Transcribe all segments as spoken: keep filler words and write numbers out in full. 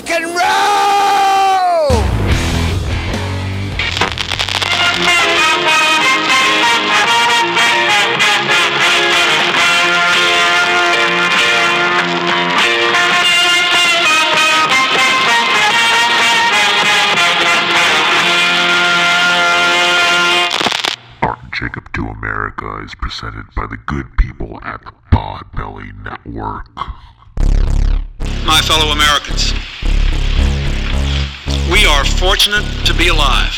rock and roll! Art Jacob to America is presented by the good people at the Podbelly Network. My fellow Americans, we are fortunate to be alive.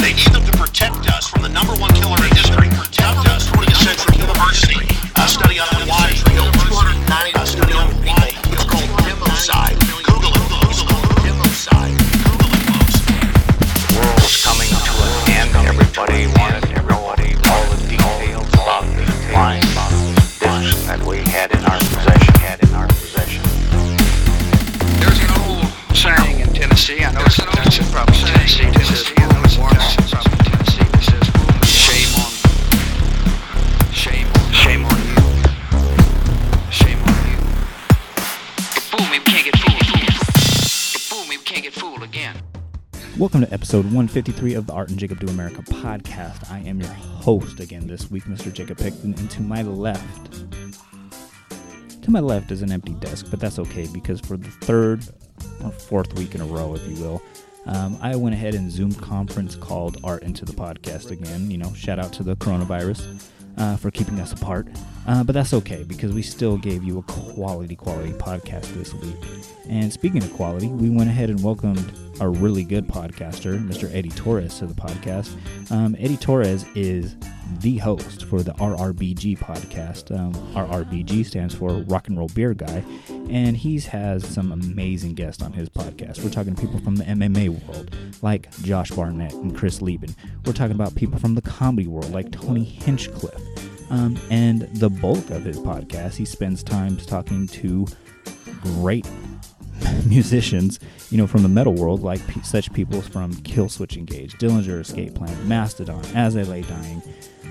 They need them to protect us from the number one killer in history. Protect us from the twentieth century university. A study on why killed two hundred ninety million people. It's called genocide. Google it. Genocide. Google it, folks. The world's coming to an end. Everybody wanted to know all the details about the flying that we had in our possession, had in our possession. There's an old saying in Tennessee, I know it's a problem in Tennessee, Tennessee, I know it's a problem in Tennessee, that says, shame on, shame on, shame on you, shame on you. Fool me, we can't get fooled again. Fool me, we can't get fooled again. Welcome to episode one fifty-three of the Art and Jacob Do America podcast. I am your host again this week, Mister Jacob Pickton, and to my left, to my left is an empty desk, but that's okay because for the third or fourth week in a row, if you will, um, I went ahead and Zoom conference called Art into the podcast again. You know, shout out to the coronavirus uh, for keeping us apart, uh, but that's okay because we still gave you a quality, quality podcast this week. And speaking of quality, we went ahead and welcomed a really good podcaster, Mister Eddie Torres, to the podcast. Um, Eddie Torres is the host for the R R B G podcast. Um, R R B G stands for Rock and Roll Beer Guy, and he's has some amazing guests on his podcast. We're talking to people from the M M A world, like Josh Barnett and Chris Lieben. We're talking about people from the comedy world, like Tony Hinchcliffe. Um, and the bulk of his podcast, he spends time talking to great musicians, you know, from the metal world, like p- such people from Killswitch Engage, Dillinger Escape Plan, Mastodon, As I Lay Dying,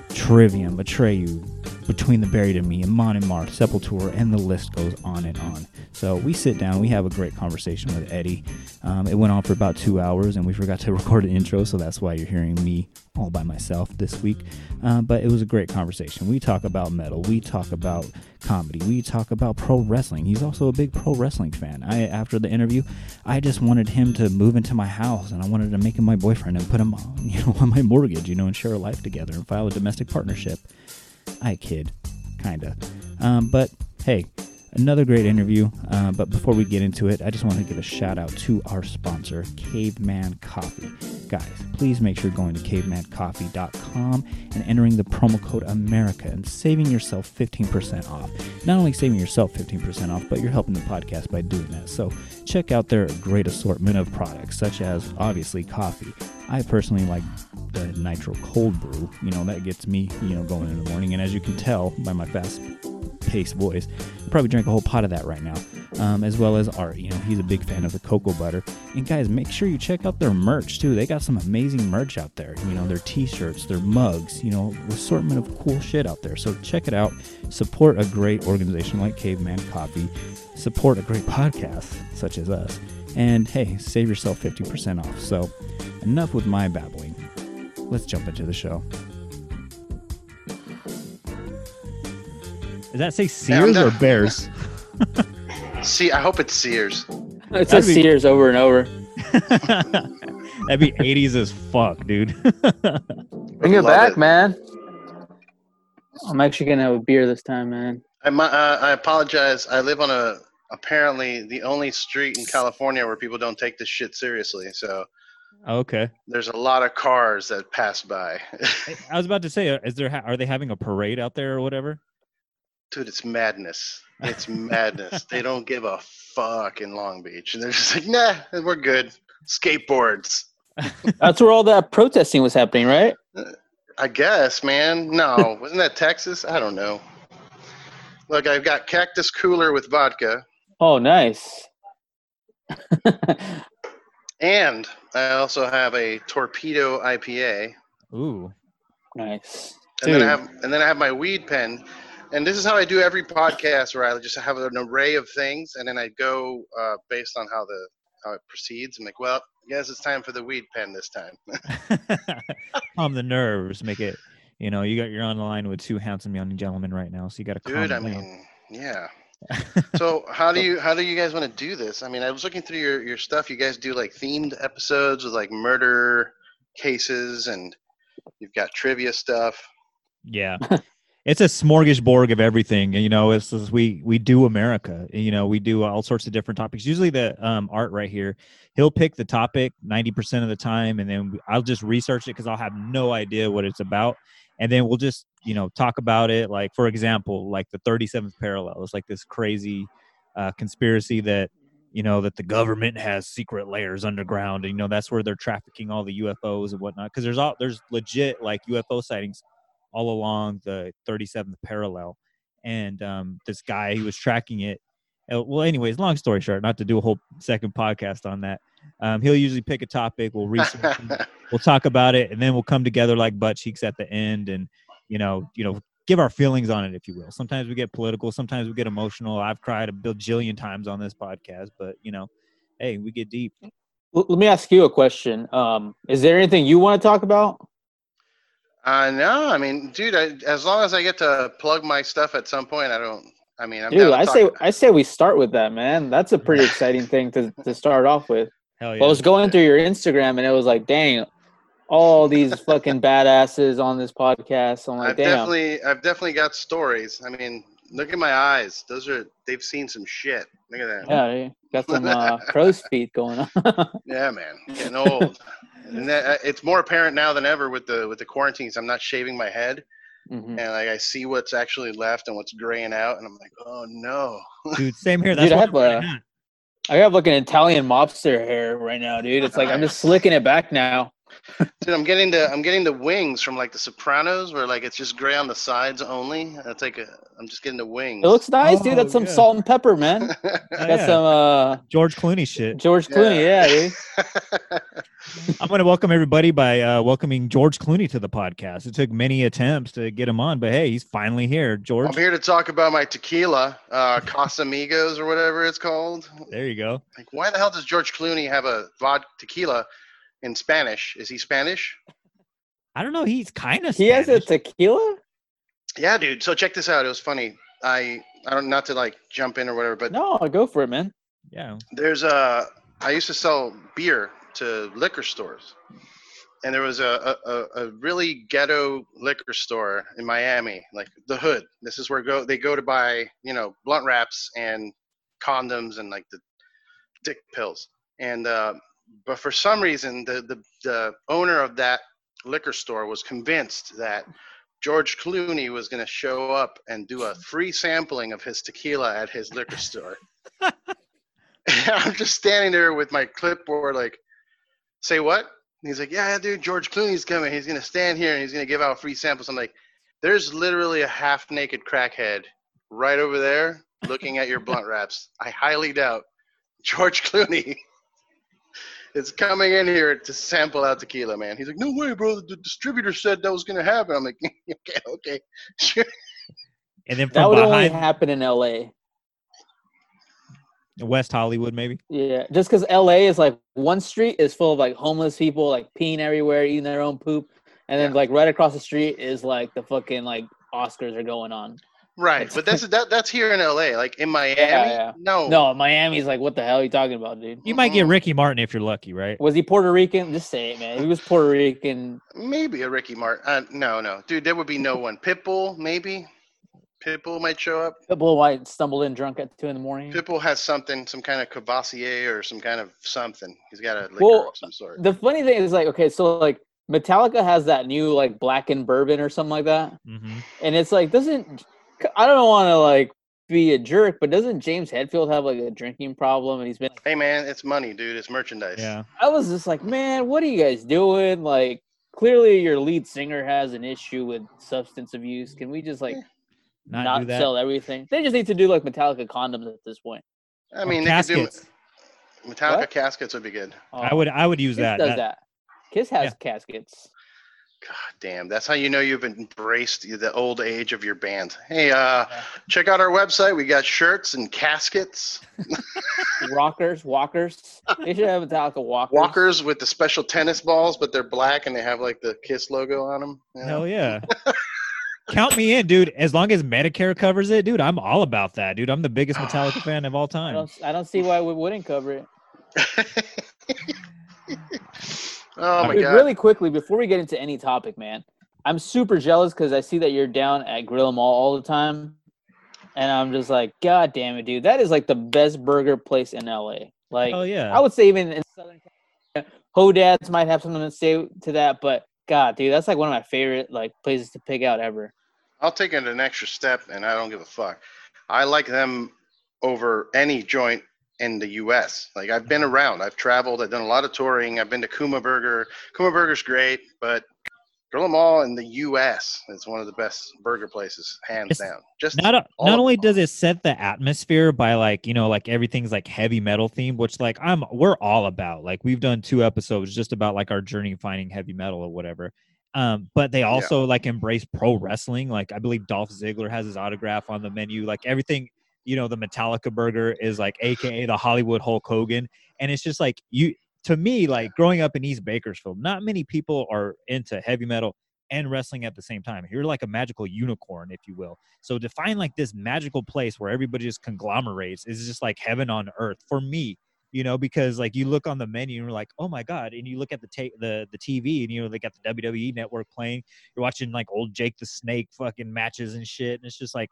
Trivium, Betrayu, Between the Buried and Me, Amon and Mar, Sepultura, and the list goes on and on. So we sit down, we have a great conversation with Eddie. Um, it went on for about two hours, and we forgot to record an intro, so that's why you're hearing me all by myself this week. Uh, but it was a great conversation. We talk about metal, we talk about comedy, we talk about pro wrestling. He's also a big pro wrestling fan. I, after the interview, I just wanted him to move into my house, and I wanted to make him my boyfriend and put him on, you know, on my mortgage, you know, and share a life together and file a domestic partnership. I kid, kinda. Um, but hey, another great interview. Uh, but before we get into it, I just want to give a shout out to our sponsor, Caveman Coffee. Guys, please make sure going to caveman coffee dot com and entering the promo code America and saving yourself fifteen percent off. Not only saving yourself fifteen percent off, but you're helping the podcast by doing that. So check out their great assortment of products, such as obviously coffee. I personally like the nitro cold brew. You know, that gets me, you know, going in the morning. And as you can tell by my fast-paced voice, I'll probably drink a whole pot of that right now. Um, as well as Art, you know, he's a big fan of the cocoa butter. And guys, make sure you check out their merch too. They got some amazing merch out there. You know, their t-shirts, their mugs, you know, assortment of cool shit out there. So check it out. Support a great organization like Caveman Coffee. Support a great podcast such as us. And hey, save yourself fifty percent off. So enough with my babbling. Let's jump into the show. Does that say Sears or Bears? See, I hope it's Sears. It says be... Sears over and over. That'd be eighties as fuck, dude. Bring it back, it. man. I'm actually going to have a beer this time, man. I, uh, I apologize. I live on a apparently the only street in California where people don't take this shit seriously, so... Okay. There's a lot of cars that pass by. I was about to say, is there ha- are they having a parade out there or whatever? Dude, it's madness. It's madness. They don't give a fuck in Long Beach. And they're just like, nah, we're good. Skateboards. That's where all that protesting was happening, right? I guess, man. No, wasn't that Texas? I don't know. Look, I've got Cactus Cooler with vodka. Oh, nice. And I also have a Torpedo I P A. Ooh, nice. And then, I have, and then I have my weed pen. And this is how I do every podcast, where I just have an array of things, and then I go uh, based on how the how it proceeds. I'm like, well, I guess it's time for the weed pen this time. Calm the nerves, make it. You know, you got you're on the line with two handsome young gentlemen right now, so you got to. Dude, I mean, yeah. So how do you how do you guys want to do this? I mean, I was looking through your your stuff. You guys do like themed episodes with like murder cases, and you've got trivia stuff. Yeah. It's a smorgasbord of everything, you know. It's, it's we we do America, you know. We do all sorts of different topics. Usually, the um, Art right here, he'll pick the topic ninety percent of the time, and then I'll just research it because I'll have no idea what it's about, and then we'll just you know talk about it. Like for example, like the thirty-seventh parallel. It's like this crazy uh, conspiracy that you know that the government has secret layers underground, and you know that's where they're trafficking all the U F Os and whatnot. Because there's all there's legit like U F O sightings all along the thirty-seventh parallel. And um, this guy, he was tracking it. Well, anyways, long story short, not to do a whole second podcast on that. Um, he'll usually pick a topic. We'll research it, we'll talk about it. And then we'll come together like butt cheeks at the end and, you know, you know, give our feelings on it, if you will. Sometimes we get political. Sometimes we get emotional. I've cried a bajillion times on this podcast, but you know, hey, we get deep. Let me ask you a question. Um, is there anything you want to talk about? Uh, no, I mean, dude, I, as long as I get to plug my stuff at some point, I don't, I mean, I'm dude, I say, I say we start with that, man. That's a pretty exciting thing to, to start off with. Hell yeah. Well, I was going through your Instagram and it was like, dang, all these fucking badasses on this podcast. I'm like, I've damn. Definitely, I've definitely got stories. I mean, look at my eyes. Those are, they've seen some shit. Look at that. Yeah, you got some uh, crow's feet going on. Yeah, man. Getting old. And that, it's more apparent now than ever with the with the quarantines. I'm not shaving my head, mm-hmm. and like I see what's actually left and what's graying out, and I'm like, oh no, dude. Same here. That's dude, I have a, right I have like an Italian mobster hair right now, dude. It's like I'm just slicking it back now. Dude, I'm getting the I'm getting the wings from like The Sopranos, where like it's just gray on the sides only. That's like a, I'm just getting the wings. It looks nice, oh, dude. That's some yeah. salt and pepper, man. oh, That's yeah. some uh, George Clooney shit. George Clooney, yeah, yeah dude. I'm gonna welcome everybody by uh, welcoming George Clooney to the podcast. It took many attempts to get him on, but hey, he's finally here, George. I'm here to talk about my tequila, uh, Casamigos or whatever it's called. There you go. Like, why the hell does George Clooney have a vodka tequila? In Spanish. Is he Spanish? I don't know. He's kind of Spanish. He has a tequila? Yeah, dude. So check this out. It was funny. I I don't not to like jump in or whatever, but no, I'll go for it, man. Yeah. There's a I used to sell beer to liquor stores. And there was a a, a really ghetto liquor store in Miami, like the hood. This is where go they go to buy, you know, blunt wraps and condoms and like the dick pills. And uh But for some reason, the, the, the owner of that liquor store was convinced that George Clooney was going to show up and do a free sampling of his tequila at his liquor store. I'm just standing there with my clipboard like, say what? And he's like, yeah, dude, George Clooney's coming. He's going to stand here and he's going to give out free samples. I'm like, there's literally a half-naked crackhead right over there looking at your blunt wraps. I highly doubt George Clooney is coming in here to sample out tequila, man. He's like, no way, bro. The distributor said that was going to happen. I'm like, okay, okay, sure. And then from that would behind, only happen in L A. West Hollywood, maybe? Yeah, just because L A is like one street is full of like homeless people, like peeing everywhere, eating their own poop. And then yeah. like right across the street is like the fucking like Oscars are going on. Right, but that's that, that's here in L A. Like in Miami, yeah, yeah. no, no, Miami's like, what the hell are you talking about, dude? You might get Ricky Martin if you're lucky, right? Was he Puerto Rican? Just say it, man. If he was Puerto Rican. Maybe a Ricky Martin. Uh, no, no, dude, there would be no one. Pitbull, maybe. Pitbull might show up. Pitbull might stumble in drunk at two in the morning. Pitbull has something, some kind of Cavassier or some kind of something. He's got a liquor well, of some sort. The funny thing is, like, okay, so like. Metallica has that new like blackened bourbon or something like that, mm-hmm. and it's like doesn't. I don't want to like be a jerk, but doesn't James Hetfield have like a drinking problem? And he's been. Hey man, it's money, dude. It's merchandise. Yeah. I was just like, man, what are you guys doing? Like, clearly your lead singer has an issue with substance abuse. Can we just like yeah. not, not do that. Sell everything? They just need to do like Metallica condoms at this point. I mean, they could do Metallica what? Caskets would be good. Oh, I would. I would use Kiss that. Does that. that. Kiss has yeah. caskets. God damn, that's how you know you've embraced the old age of your band. Hey, uh, yeah. check out our website. We got shirts and caskets. Rockers, walkers. They should have a Metallica walkers. Walkers with the special tennis balls, but they're black and they have like the KISS logo on them. You know? Hell yeah. Count me in, dude. As long as Medicare covers it, dude, I'm all about that, dude. I'm the biggest Metallica fan of all time. I don't, I don't see why we wouldn't cover it. Oh my Dude, God. Really quickly, before we get into any topic, man, I'm super jealous because I see that you're down at Grill 'Em All all the time. And I'm just like, God damn it, dude. That is like the best burger place in L A. Like, oh, yeah. I would say even in Southern California, Hodads might have something to say to that. But God, dude, that's like one of my favorite like places to pick out ever. I'll take it an extra step and I don't give a fuck. I like them over any joint in the U S. Like, I've been around. I've traveled. I've done a lot of touring. I've been to Kuma Burger. Kuma Burger's great, but Grill 'Em All in the U S is one of the best burger places, hands it's down. Just not, a, not only does it set the atmosphere by, like, you know, like everything's like heavy metal themed, which like I'm we're all about. Like, we've done two episodes just about like our journey finding heavy metal or whatever. Um, but they also yeah. like embrace pro wrestling. Like, I believe Dolph Ziggler has his autograph on the menu. Like, everything. You know, the Metallica burger is like A K A the Hollywood Hulk Hogan. And it's just like, you, to me, like growing up in East Bakersfield, not many people are into heavy metal and wrestling at the same time. You're like a magical unicorn, if you will. So to find like this magical place where everybody just conglomerates is just like heaven on earth for me, you know, because like you look on the menu and you're like, oh my God. And you look at the ta- the the T V and, you know, they got the W W E network playing, you're watching like old Jake the Snake fucking matches and shit. And it's just like,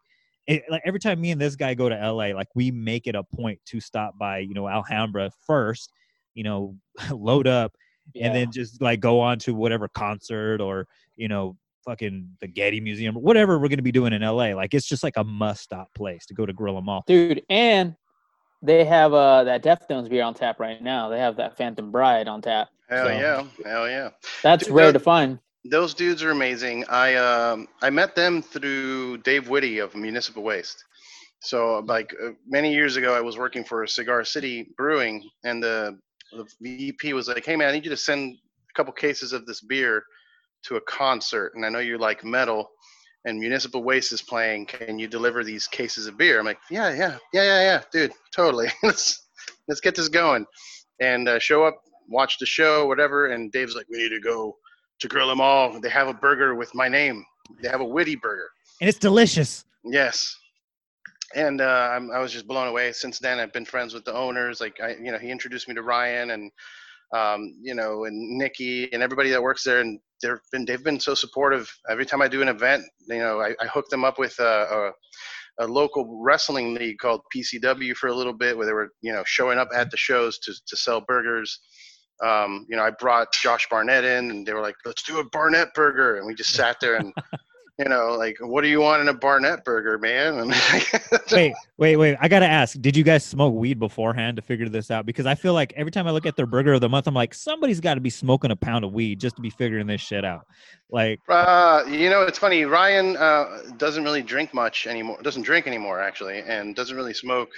It, like every time me and this guy go to L A, like we make it a point to stop by, you know, Alhambra first, you know, load up yeah. and then just like go on to whatever concert or, you know, fucking the Getty Museum or whatever we're going to be doing in L A. Like, it's just like a must stop place to go to Grill 'Em All. Dude, and they have uh, that Deftones beer on tap right now. They have that Phantom Bride on tap. Hell so. yeah. Hell yeah. That's Dude, rare that- to find. Those dudes are amazing. I um I met them through Dave Witte of Municipal Waste. So like uh, many years ago, I was working for Cigar City Brewing, and the, the V P was like, "Hey man, I need you to send a couple cases of this beer to a concert, and I know you like metal, and Municipal Waste is playing. Can you deliver these cases of beer?" I'm like, "Yeah, yeah, yeah, yeah, yeah, dude, totally. let's let's get this going." And uh, show up, watch the show, whatever. And Dave's like, "We need to go to Grill 'Em All. They have a burger with my name. They have a Witte burger. And it's delicious." Yes. And uh, I'm, I was just blown away. Since then, I've been friends with the owners. Like, I, you know, he introduced me to Ryan and, um, you know, and Nikki and everybody that works there. And they've been, they've been so supportive. Every time I do an event, you know, I, I hook them up with a, a, a local wrestling league called P C W for a little bit, where they were, you know, showing up at the shows to, to sell burgers. Um, you know, I brought Josh Barnett in, and they were like, "Let's do a Barnett burger." And we just sat there and, you know, like, "What do you want in a Barnett burger, man?" And wait, wait, wait. I got to ask, did you guys smoke weed beforehand to figure this out? Because I feel like every time I look at their burger of the month, I'm like, somebody's got to be smoking a pound of weed just to be figuring this shit out. Like, uh, you know, it's funny. Ryan, uh, doesn't really drink much anymore. Doesn't drink anymore, actually, and doesn't really smoke.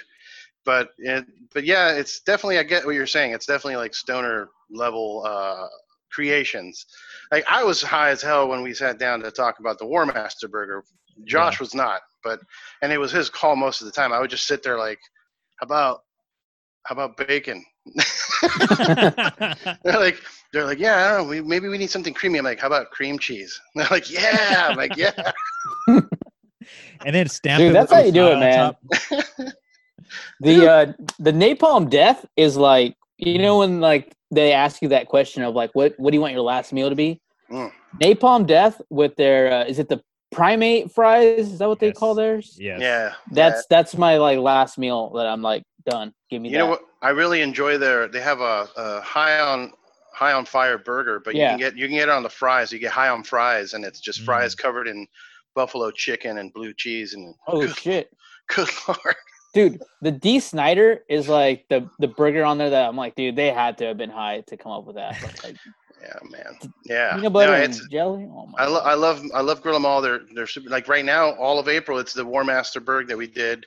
But it, but yeah, it's definitely, I get what you're saying. It's definitely like stoner level uh, creations. Like, I was high as hell when we sat down to talk about the Warmaster burger. Josh yeah. was not, but, and it was his call most of the time. I would just sit there like, how about, how about bacon? they're like, they're like, yeah, I don't know. We, maybe we need something creamy. I'm like, how about cream cheese? And they're like, yeah. I'm like, yeah. And then stamp Dude, it that's how you do it, man. The uh, the Napalm Death is like, you know, when like they ask you that question of like, what what do you want your last meal to be? Mm. Napalm Death with their uh, is it the primate fries? Is that what yes. they call theirs? Yes. Yeah. That's that's my like last meal that I'm like, done. Give me you that. You know what? I really enjoy their. They have a, a high on high on fire burger, but yeah. you can get you can get it on the fries. You get high on fries, and it's just mm-hmm. fries covered in buffalo chicken and blue cheese and. Oh good, shit! Good lord. Dude, the D. Snyder is like the, the burger on there that I'm like, dude, they had to have been high to come up with that. But like, yeah, man. Yeah. Peanut butter no, and jelly. Oh my I, lo- I love I love Grill 'Em All. They're, they're super, like right now, all of April, it's the Warmaster burger that we did.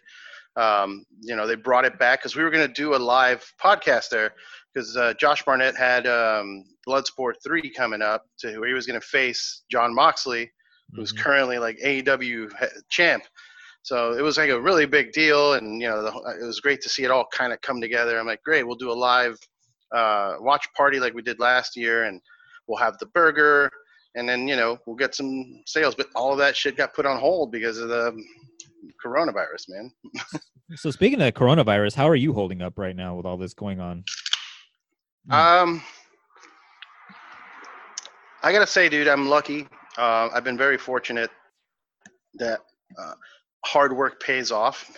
Um, you know, they brought it back because we were going to do a live podcast there because uh, Josh Barnett had um, Bloodsport three coming up, to where he was going to face John Moxley, who's mm-hmm. currently like A E W champ. So it was like a really big deal, and you know, the, it was great to see it all kind of come together. I'm like, great, we'll do a live uh, watch party like we did last year, and we'll have the burger, and then you know, we'll get some sales. But all of that shit got put on hold because of the coronavirus, man. So speaking of coronavirus, how are you holding up right now with all this going on? Um, I gotta say, dude, I'm lucky. Uh, I've been very fortunate that uh, hard work pays off,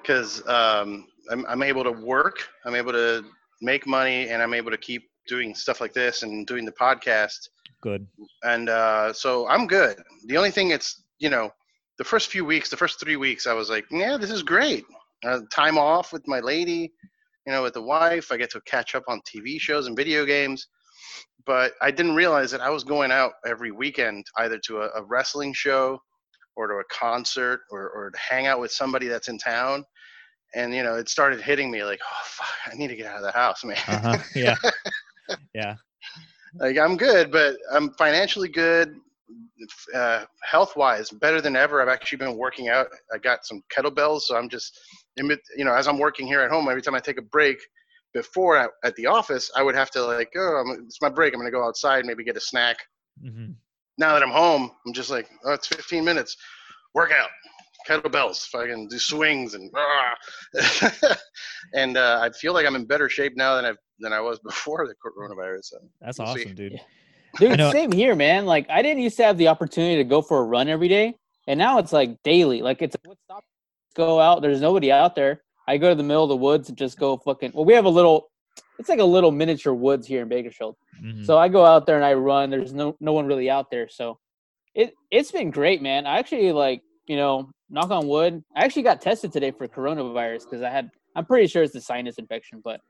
because um, I'm, I'm able to work, I'm able to make money, and I'm able to keep doing stuff like this and doing the podcast. Good. And uh, so I'm good. The only thing it's, you know, the first few weeks, the first three weeks, I was like, yeah, this is great. Uh, time off with my lady, you know, with the wife. I get to catch up on T V shows and video games. But I didn't realize that I was going out every weekend, either to a, a wrestling show or to a concert, or, or to hang out with somebody that's in town. And, you know, it started hitting me like, oh, fuck, I need to get out of the house, man. Uh-huh. Yeah. Yeah. Like, I'm good, but I'm financially good. Uh, health-wise, better than ever. I've actually been working out. I got some kettlebells, so I'm just, you know, as I'm working here at home, every time I take a break, before I, at the office, I would have to like, oh, I'm, it's my break. I'm going to go outside, maybe get a snack. Mm-hmm. Now that I'm home, I'm just like, oh, it's fifteen minutes. Workout, kettlebells, fucking do swings and, and uh, I feel like I'm in better shape now than I've than I was before the coronavirus. So that's we'll awesome, see. Dude. Yeah. Dude, same here, man. Like, I didn't used to have the opportunity to go for a run every day, and now it's like daily. Like, it's what's up? Go out. There's nobody out there. I go to the middle of the woods and just go fucking. Well, we have a little. It's like a little miniature woods here in Bakersfield. Mm-hmm. So I go out there and I run. There's no no one really out there. So it it's been great, man. I actually like you know, knock on wood. I actually got tested today for coronavirus because I had. I'm pretty sure it's the sinus infection, but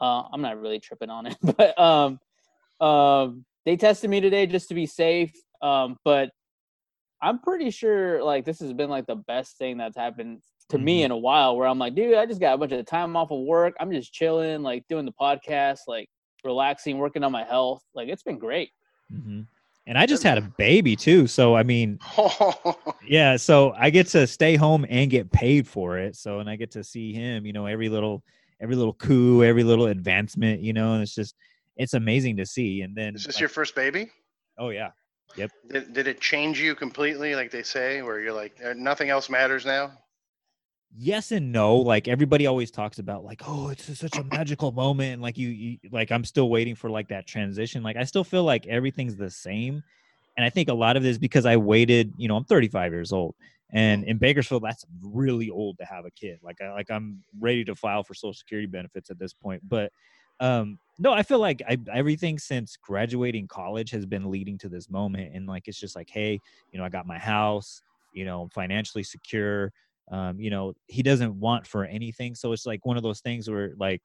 uh, I'm not really tripping on it. But um um. They tested me today just to be safe, um, but I'm pretty sure like this has been like the best thing that's happened to mm-hmm. me in a while, where I'm like, dude, I just got a bunch of time off of work. I'm just chilling, like doing the podcast, like relaxing, working on my health. Like, it's been great. Mm-hmm. And I just had a baby too. So, I mean, yeah, so I get to stay home and get paid for it. So, and I get to see him, you know, every little, every little coup, every little advancement, you know, and it's just, it's amazing to see. And then is this like, your first baby? Oh yeah. Yep. Did, did it change you completely? Like they say, where you're like, nothing else matters now. Yes. And no, like everybody always talks about like, oh, it's such a magical moment. And like you, you, like, I'm still waiting for like that transition. Like, I still feel like everything's the same. And I think a lot of it is because I waited, you know, I'm thirty-five years old, and in Bakersfield, that's really old to have a kid. Like I, like I'm ready to file for Social Security benefits at this point, but Um, no, I feel like I, everything since graduating college has been leading to this moment. And like, it's just like, hey, you know, I got my house, you know, I'm financially secure. Um, you know, he doesn't want for anything. So it's like one of those things where like,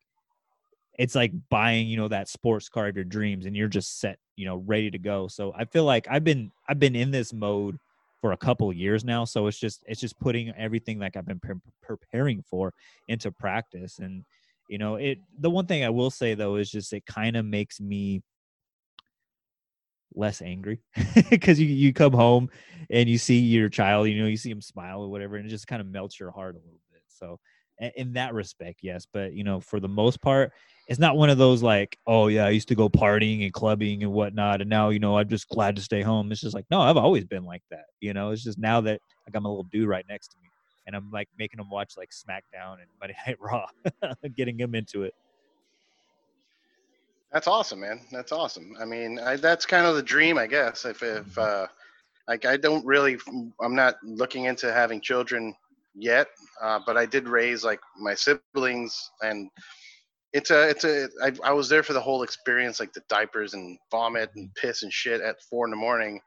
it's like buying, you know, that sports car of your dreams, and you're just set, you know, ready to go. So I feel like I've been, I've been in this mode for a couple of years now. So it's just, it's just putting everything like I've been pre- preparing for into practice. And, you know, it, the one thing I will say though, is just, it kind of makes me less angry because you, you come home and you see your child, you know, you see him smile or whatever, and it just kind of melts your heart a little bit. So in that respect, yes. But you know, for the most part, it's not one of those like, oh yeah, I used to go partying and clubbing and whatnot, and now, you know, I'm just glad to stay home. It's just like, no, I've always been like that. You know, it's just now that like I'm a little dude right next to me, and I'm like making them watch like SmackDown and Monday Night Raw, getting them into it. That's awesome, man. That's awesome. I mean, I, that's kind of the dream, I guess. If, if uh, like, I don't really, I'm not looking into having children yet, uh, but I did raise like my siblings, and it's a, it's a, I, I was there for the whole experience, like the diapers and vomit and piss and shit at four in the morning.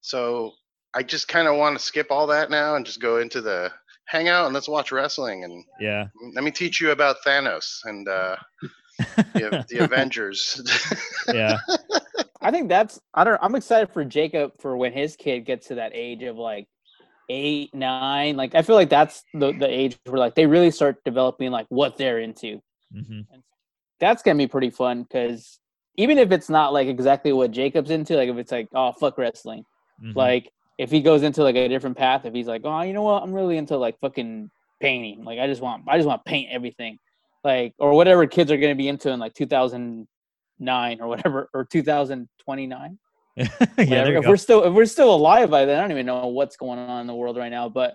So I just kind of want to skip all that now and just go into the, hang out and let's watch wrestling. And yeah, let me teach you about Thanos and uh, the, the Avengers. Yeah. I think that's, I don't I'm excited for Jacob for when his kid gets to that age of like eight, nine. Like, I feel like that's the, the age where like they really start developing like what they're into. Mm-hmm. And that's going to be pretty fun because even if it's not like exactly what Jacob's into, like if it's like, oh, fuck wrestling. Mm-hmm. Like if he goes into like a different path, if he's like, oh, you know what? I'm really into like fucking painting. Like I just want, I just want to paint everything. Like, or whatever kids are going to be into in like two thousand nine or whatever, or two thousand twenty-nine. Yeah, there you if go. We're still, if we're still alive by then, I don't even know what's going on in the world right now, but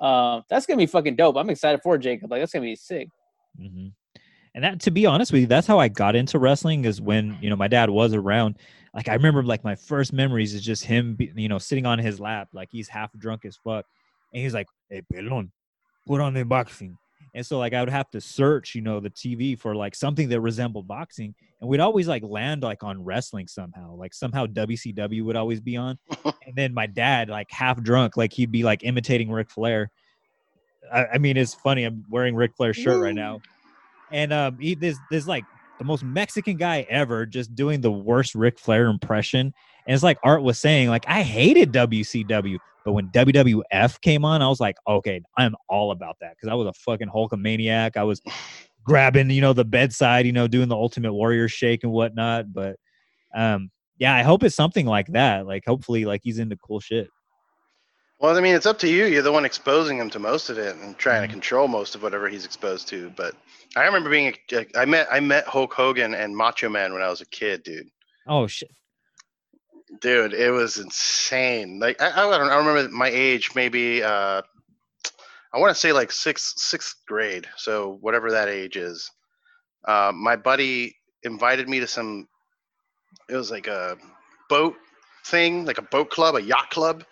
uh, that's going to be fucking dope. I'm excited for Jacob. Like that's going to be sick. Mm-hmm. And that, to be honest with you, that's how I got into wrestling is when, you know, my dad was around. Like, I remember, like, my first memories is just him, be, you know, sitting on his lap. Like, he's half drunk as fuck. And he's like, hey, Pelon, put on the boxing. And so, like, I would have to search, you know, the T V for, like, something that resembled boxing. And we'd always, like, land, like, on wrestling somehow. Like, somehow W C W would always be on. And then my dad, like, half drunk, like, he'd be, like, imitating Ric Flair. I, I mean, it's funny. I'm wearing Ric Flair's shirt Ooh. Right now. And um, he, there's, there's, like, the most Mexican guy ever just doing the worst Ric Flair impression. And it's like Art was saying, like, I hated W C W. But when W W F came on, I was like, okay, I'm all about that. Because I was a fucking Hulkamaniac. I was grabbing, you know, the bedside, you know, doing the Ultimate Warrior shake and whatnot. But, um, yeah, I hope it's something like that. Like, hopefully, like, he's into cool shit. Well, I mean, it's up to you. You're the one exposing him to most of it and trying mm-hmm. to control most of whatever he's exposed to. But I remember being, I met, I met Hulk Hogan and Macho Man when I was a kid, dude. Oh shit, dude, it was insane. Like I, I don't, I remember my age, maybe uh, I want to say like sixth, sixth grade. So whatever that age is, uh, my buddy invited me to some. It was like a boat thing, like a boat club, a yacht club.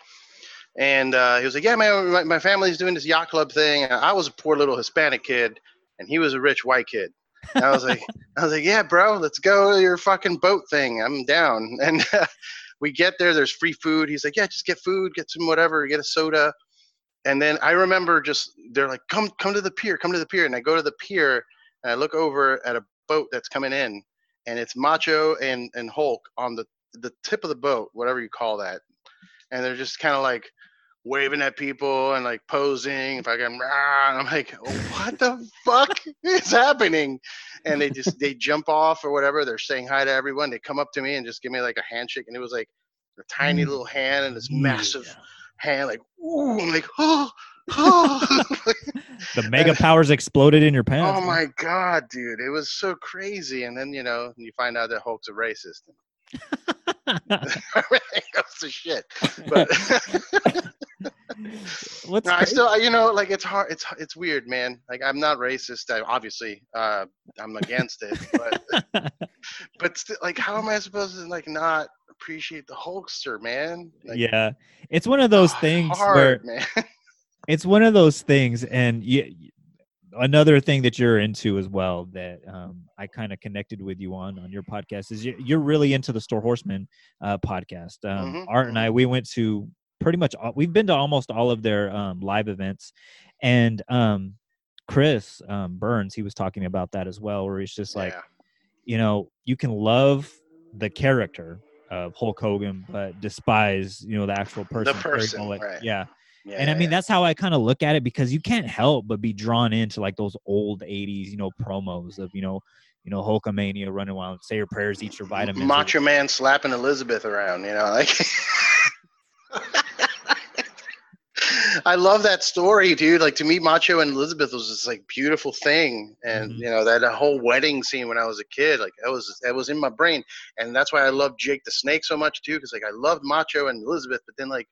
And uh, he was like, yeah, my, my family's doing this yacht club thing. And I was a poor little Hispanic kid, and he was a rich white kid. And I was like, I was like, yeah, bro, let's go to your fucking boat thing. I'm down. And uh, we get there. There's free food. He's like, yeah, just get food, get some whatever, get a soda. And then I remember just they're like, come, come to the pier, come to the pier. And I go to the pier, and I look over at a boat that's coming in, and it's Macho and, and Hulk on the, the tip of the boat, whatever you call that. And they're just kind of like waving at people and like posing. If I can, I'm like, what the fuck is happening? And they just, they jump off or whatever. They're saying hi to everyone. They come up to me and just give me like a handshake. And it was like a tiny little hand and this massive yeah. hand. Like, ooh, I'm like, oh, oh. The mega powers exploded in your pants. Oh my man. God, dude. It was so crazy. And then, you know, you find out that Hulk's a racist. Everything else is shit, but What's no, I still, you know, like it's hard. It's it's weird, man. Like I'm not racist. I obviously uh, I'm against it, but but st- like, how am I supposed to like not appreciate the Hulkster, man? Like, yeah, it's one of those things hard, where man. It's one of those things, and you, another thing that you're into as well that um, I kind of connected with you on on your podcast is you're, you're really into the Store Horseman uh, podcast. Um, mm-hmm. Art and I, we went to pretty much all, we've been to almost all of their um, live events, and um, Chris um, Burns, he was talking about that as well, where he's just like, yeah. you know, you can love the character of Hulk Hogan, but despise, you know, the actual person. The person, like, right. Yeah. Yeah, and I mean, yeah. that's how I kind of look at it, because you can't help but be drawn into like those old eighties, you know, promos of, you know, you know, Hulkamania, running wild, say your prayers, eat your vitamins. Macho Man slapping Elizabeth around, you know, like I love that story, dude. Like to me, Macho and Elizabeth was this like beautiful thing. And, mm-hmm. you know, that whole wedding scene when I was a kid, like that was, that was in my brain. And that's why I love Jake the Snake so much too. Cause like I loved Macho and Elizabeth, but then like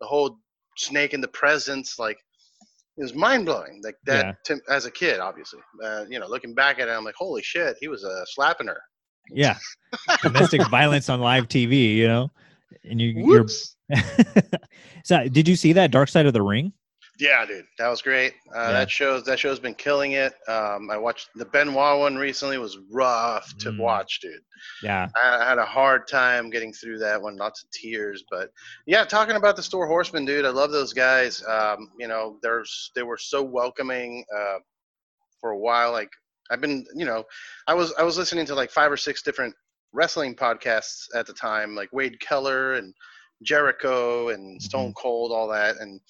the whole Snake in the presence, like it was mind-blowing, like that yeah. to, as a kid obviously uh, you know, looking back at it, I'm like, holy shit, he was uh, slapping her. Yeah. Domestic violence on live T V, you know. And you Whoops. You're so did you see that Dark Side of the Ring? Yeah, dude, that was great. uh, yeah. that shows that show's been killing it. um, I watched the Benoit one recently. Was rough to mm. watch, dude. Yeah, I, I had a hard time getting through that one. Lots of tears. But yeah, talking about the Store Horsemen, dude, I love those guys. Um, you know, they're they were so welcoming uh, for a while. Like I've been, you know, I was I was listening to like five or six different wrestling podcasts at the time, like Wade Keller and Jericho and Stone Cold, all that. And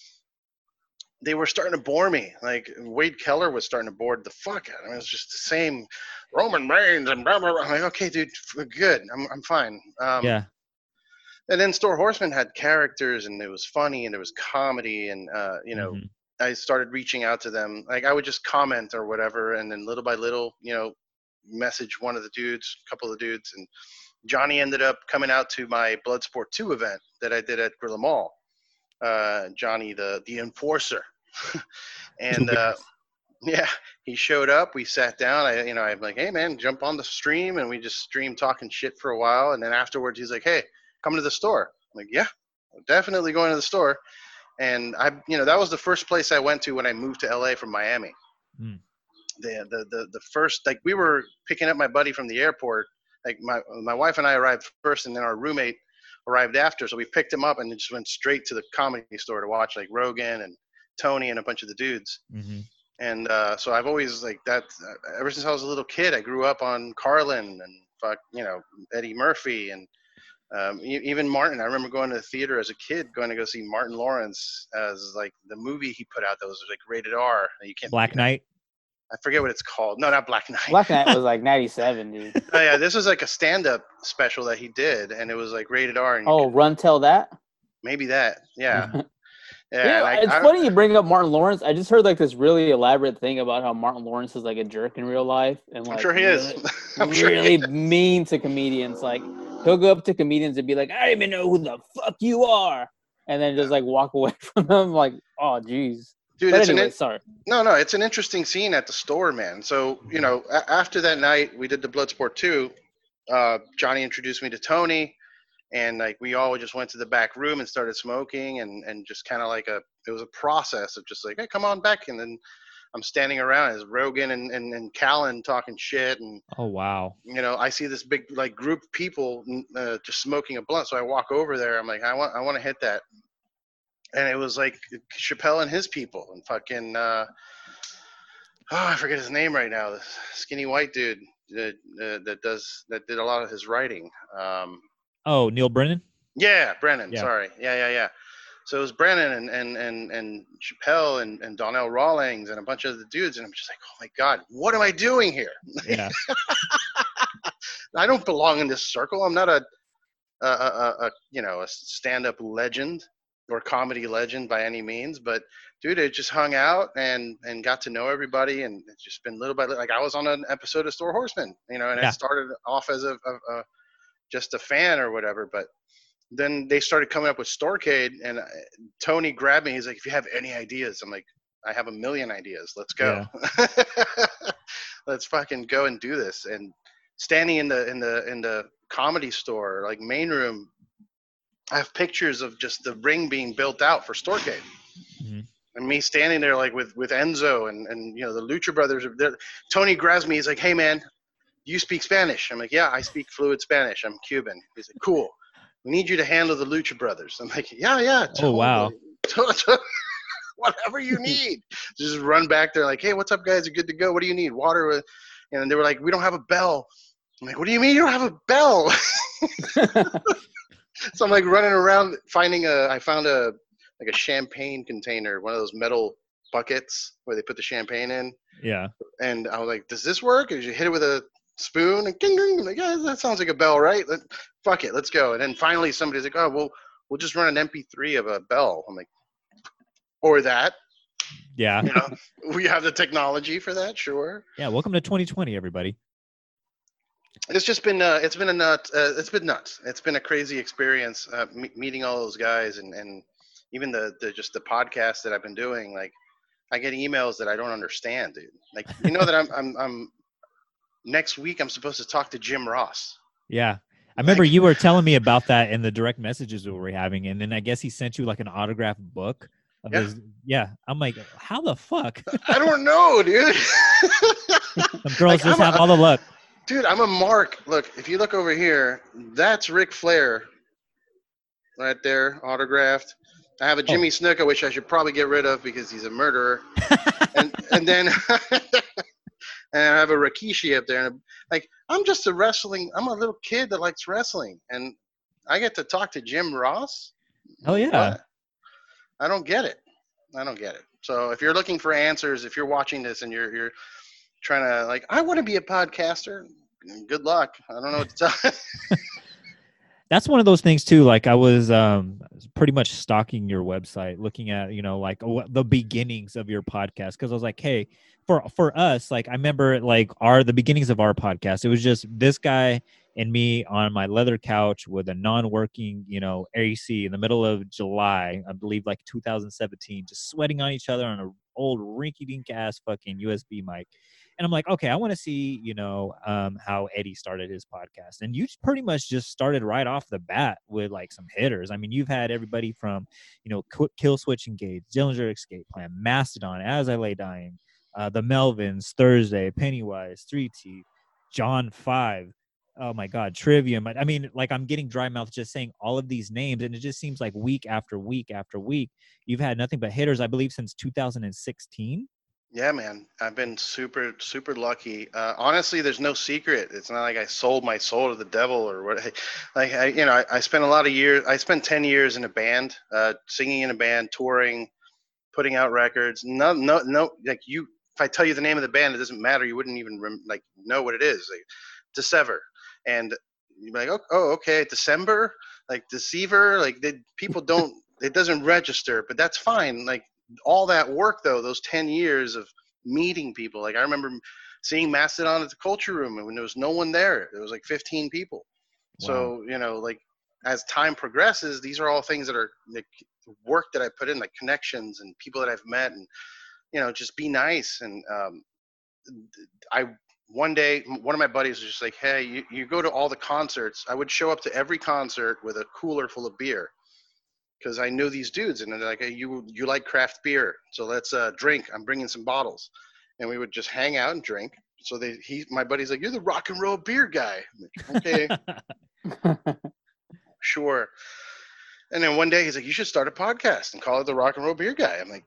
they were starting to bore me. Like Wade Keller was starting to bore the fuck out of me. It was just the same Roman Reigns and blah, blah, blah. I'm like, okay, dude, good. I'm I'm fine. Um, yeah. And then Store Horseman had characters, and it was funny, and there was comedy, and uh, you know, mm-hmm. I started reaching out to them. Like I would just comment or whatever, and then little by little, you know, message one of the dudes, a couple of the dudes, and Johnny ended up coming out to my Bloodsport two event that I did at Grill 'Em All. Uh, Johnny, the the enforcer, and uh, yeah, he showed up. We sat down. I, you know, I'm like, hey man, jump on the stream, and we just streamed talking shit for a while, and then afterwards, he's like, hey, come to the store. I'm like, yeah, I'm definitely going to the store. And I, you know, that was the first place I went to when I moved to L A from Miami. Mm. The, the the the first, like, we were picking up my buddy from the airport. Like my my wife and I arrived first, and then our roommate arrived after. So we picked him up and just went straight to the comedy store to watch like Rogan and Tony and a bunch of the dudes. Mm-hmm. And uh, so I've always like that uh, ever since I was a little kid. I grew up on Carlin and fuck, you know, Eddie Murphy and um, even Martin. I remember going to the theater as a kid, going to go see Martin Lawrence as like the movie he put out that was like rated R. You can't Black Knight. I forget what it's called. No, not Black Knight. Black Knight was like ninety-seven, dude. Oh, yeah. This was like a stand-up special that he did, and it was like rated R. And oh, could... Run Tell That? Maybe that. Yeah. yeah. You know, like, it's I... funny you bring up Martin Lawrence. I just heard like this really elaborate thing about how Martin Lawrence is like a jerk in real life. And, like, I'm sure he is. Really, I'm sure really he is. Mean to comedians. Like, he'll go up to comedians and be like, I don't even know who the fuck you are. And then just like walk away from them like, oh, geez. Dude, but it's anyway, an in- sorry. No, no, it's an interesting scene at the store, man. So, you know, a- after that night, we did the Bloodsport two. Uh, Johnny introduced me to Tony, and like we all just went to the back room and started smoking, and and just kind of like a it was a process of just like, hey, come on back, and then I'm standing around as Rogan and and and Callan talking shit, and oh wow, you know, I see this big like group of people uh, just smoking a blunt, so I walk over there. I'm like, I want I want to hit that. And it was like Chappelle and his people and fucking, uh, oh, I forget his name right now. The skinny white dude that, uh, that does, that did a lot of his writing. Um, oh, Neil Brennan? Yeah, Brennan. Yeah. Sorry. Yeah, yeah, yeah. So it was Brennan and, and, and, and Chappelle and, and Donnell Rawlings and a bunch of the dudes. And I'm just like, oh my God, what am I doing here? Yeah. I don't belong in this circle. I'm not a, a, a, a you know, a stand-up legend. Or comedy legend by any means, but dude, it just hung out and and got to know everybody, and it's just been little by little. Like I was on an episode of Store Horseman, you know, and yeah. I started off as a, a, a just a fan or whatever, but then they started coming up with Storcade, and I, Tony grabbed me. He's like, "If you have any ideas," I'm like, "I have a million ideas. Let's go, yeah. Let's fucking go and do this." And standing in the in the in the comedy store, like main room. I have pictures of just the ring being built out for Storcade, mm-hmm. and me standing there like with, with Enzo and, and you know the Lucha Brothers. Tony grabs me. He's like, "Hey man, you speak Spanish?" I'm like, "Yeah, I speak fluid Spanish. I'm Cuban." He's like, "Cool. We need you to handle the Lucha Brothers." I'm like, "Yeah, yeah. Totally. Oh wow. Totally. Whatever you need." Just run back there like, "Hey, what's up, guys? You're good to go. What do you need? Water?" And they were like, "We don't have a bell." I'm like, "What do you mean you don't have a bell?" So I'm like running around finding a, I found a, like a champagne container, one of those metal buckets where they put the champagne in. Yeah. And I was like, does this work? And you hit it with a spoon and ding, ding. I'm like, yeah, that sounds like a bell, right? Let, fuck it. Let's go. And then finally somebody's like, oh, well, we'll just run an M P three of a bell. I'm like, or that. Yeah. You know, we have the technology for that. Sure. Yeah. Welcome to twenty twenty, everybody. It's just been uh, it's been a nut. Uh, it's been nuts. It's been a crazy experience uh, me- meeting all those guys and, and even the, the just the podcast that I've been doing. Like, I get emails that I don't understand, dude. Like, you know that I'm I'm I'm next week I'm supposed to talk to Jim Ross. Yeah, I remember like, you were telling me about that in the direct messages we were having, and then I guess he sent you like an autographed book. Of yeah. His, yeah, I'm like, how the fuck? I don't know, dude. Some girls like, just I'm have a, all the luck. Dude, I'm a mark. Look, if you look over here, that's Ric Flair right there, autographed. I have a Jimmy oh. Snuka, which I should probably get rid of because he's a murderer. and and then and I have a Rikishi up there. And a, like, I'm just a wrestling. I'm a little kid that likes wrestling. And I get to talk to Jim Ross? Oh, yeah. I don't get it. I don't get it. So if you're looking for answers, if you're watching this and you're you're trying to like, I want to be a podcaster, good luck. I don't know what to tell you. That's one of those things too. Like I was um, pretty much stalking your website, looking at, you know, like the beginnings of your podcast. Cause I was like, hey, for, for us, like I remember like our, the beginnings of our podcast, it was just this guy and me on my leather couch with a non-working, you know, A C in the middle of July, I believe like two thousand seventeen, just sweating on each other on an old rinky dink ass fucking U S B mic. And I'm like, okay, I want to see, you know, um, how Eddie started his podcast. And you pretty much just started right off the bat with like some hitters. I mean, you've had everybody from, you know, Killswitch Engage, Dillinger Escape Plan, Mastodon, As I Lay Dying, uh, The Melvins, Thursday, Pennywise, three T, John five. Oh my God, Trivium. I mean, like I'm getting dry mouth just saying all of these names. And it just seems like week after week after week, you've had nothing but hitters, I believe, since two thousand sixteen. Yeah, man, I've been super, super lucky. Uh, honestly, there's no secret. It's not like I sold my soul to the devil or what. Like, I, you know, I, I spent a lot of years. I spent ten years in a band, uh, singing in a band, touring, putting out records. No, no, no. Like you, if I tell you the name of the band, it doesn't matter. You wouldn't even rem- like know what it is. Like, December, and you're like, oh, oh, okay, December, like deceiver. Like they, people don't. It doesn't register, but that's fine. Like. All that work though, those ten years of meeting people. Like I remember seeing Mastodon at the Culture Room and when there was no one there, there was like fifteen people. Wow. So, you know, like as time progresses, these are all things that are like work that I put in, like connections and people that I've met and, you know, just be nice. And, um, I, one day, one of my buddies was just like, hey, you, you go to all the concerts. I would show up to every concert with a cooler full of beer. Because I knew these dudes, and they're like, hey, you you like craft beer, so let's uh, drink. I'm bringing some bottles, and we would just hang out and drink. So they, he, my buddy's like, you're the rock and roll beer guy. I'm like, okay, sure. And then one day he's like, you should start a podcast and call it the Rock and Roll Beer Guy. I'm like,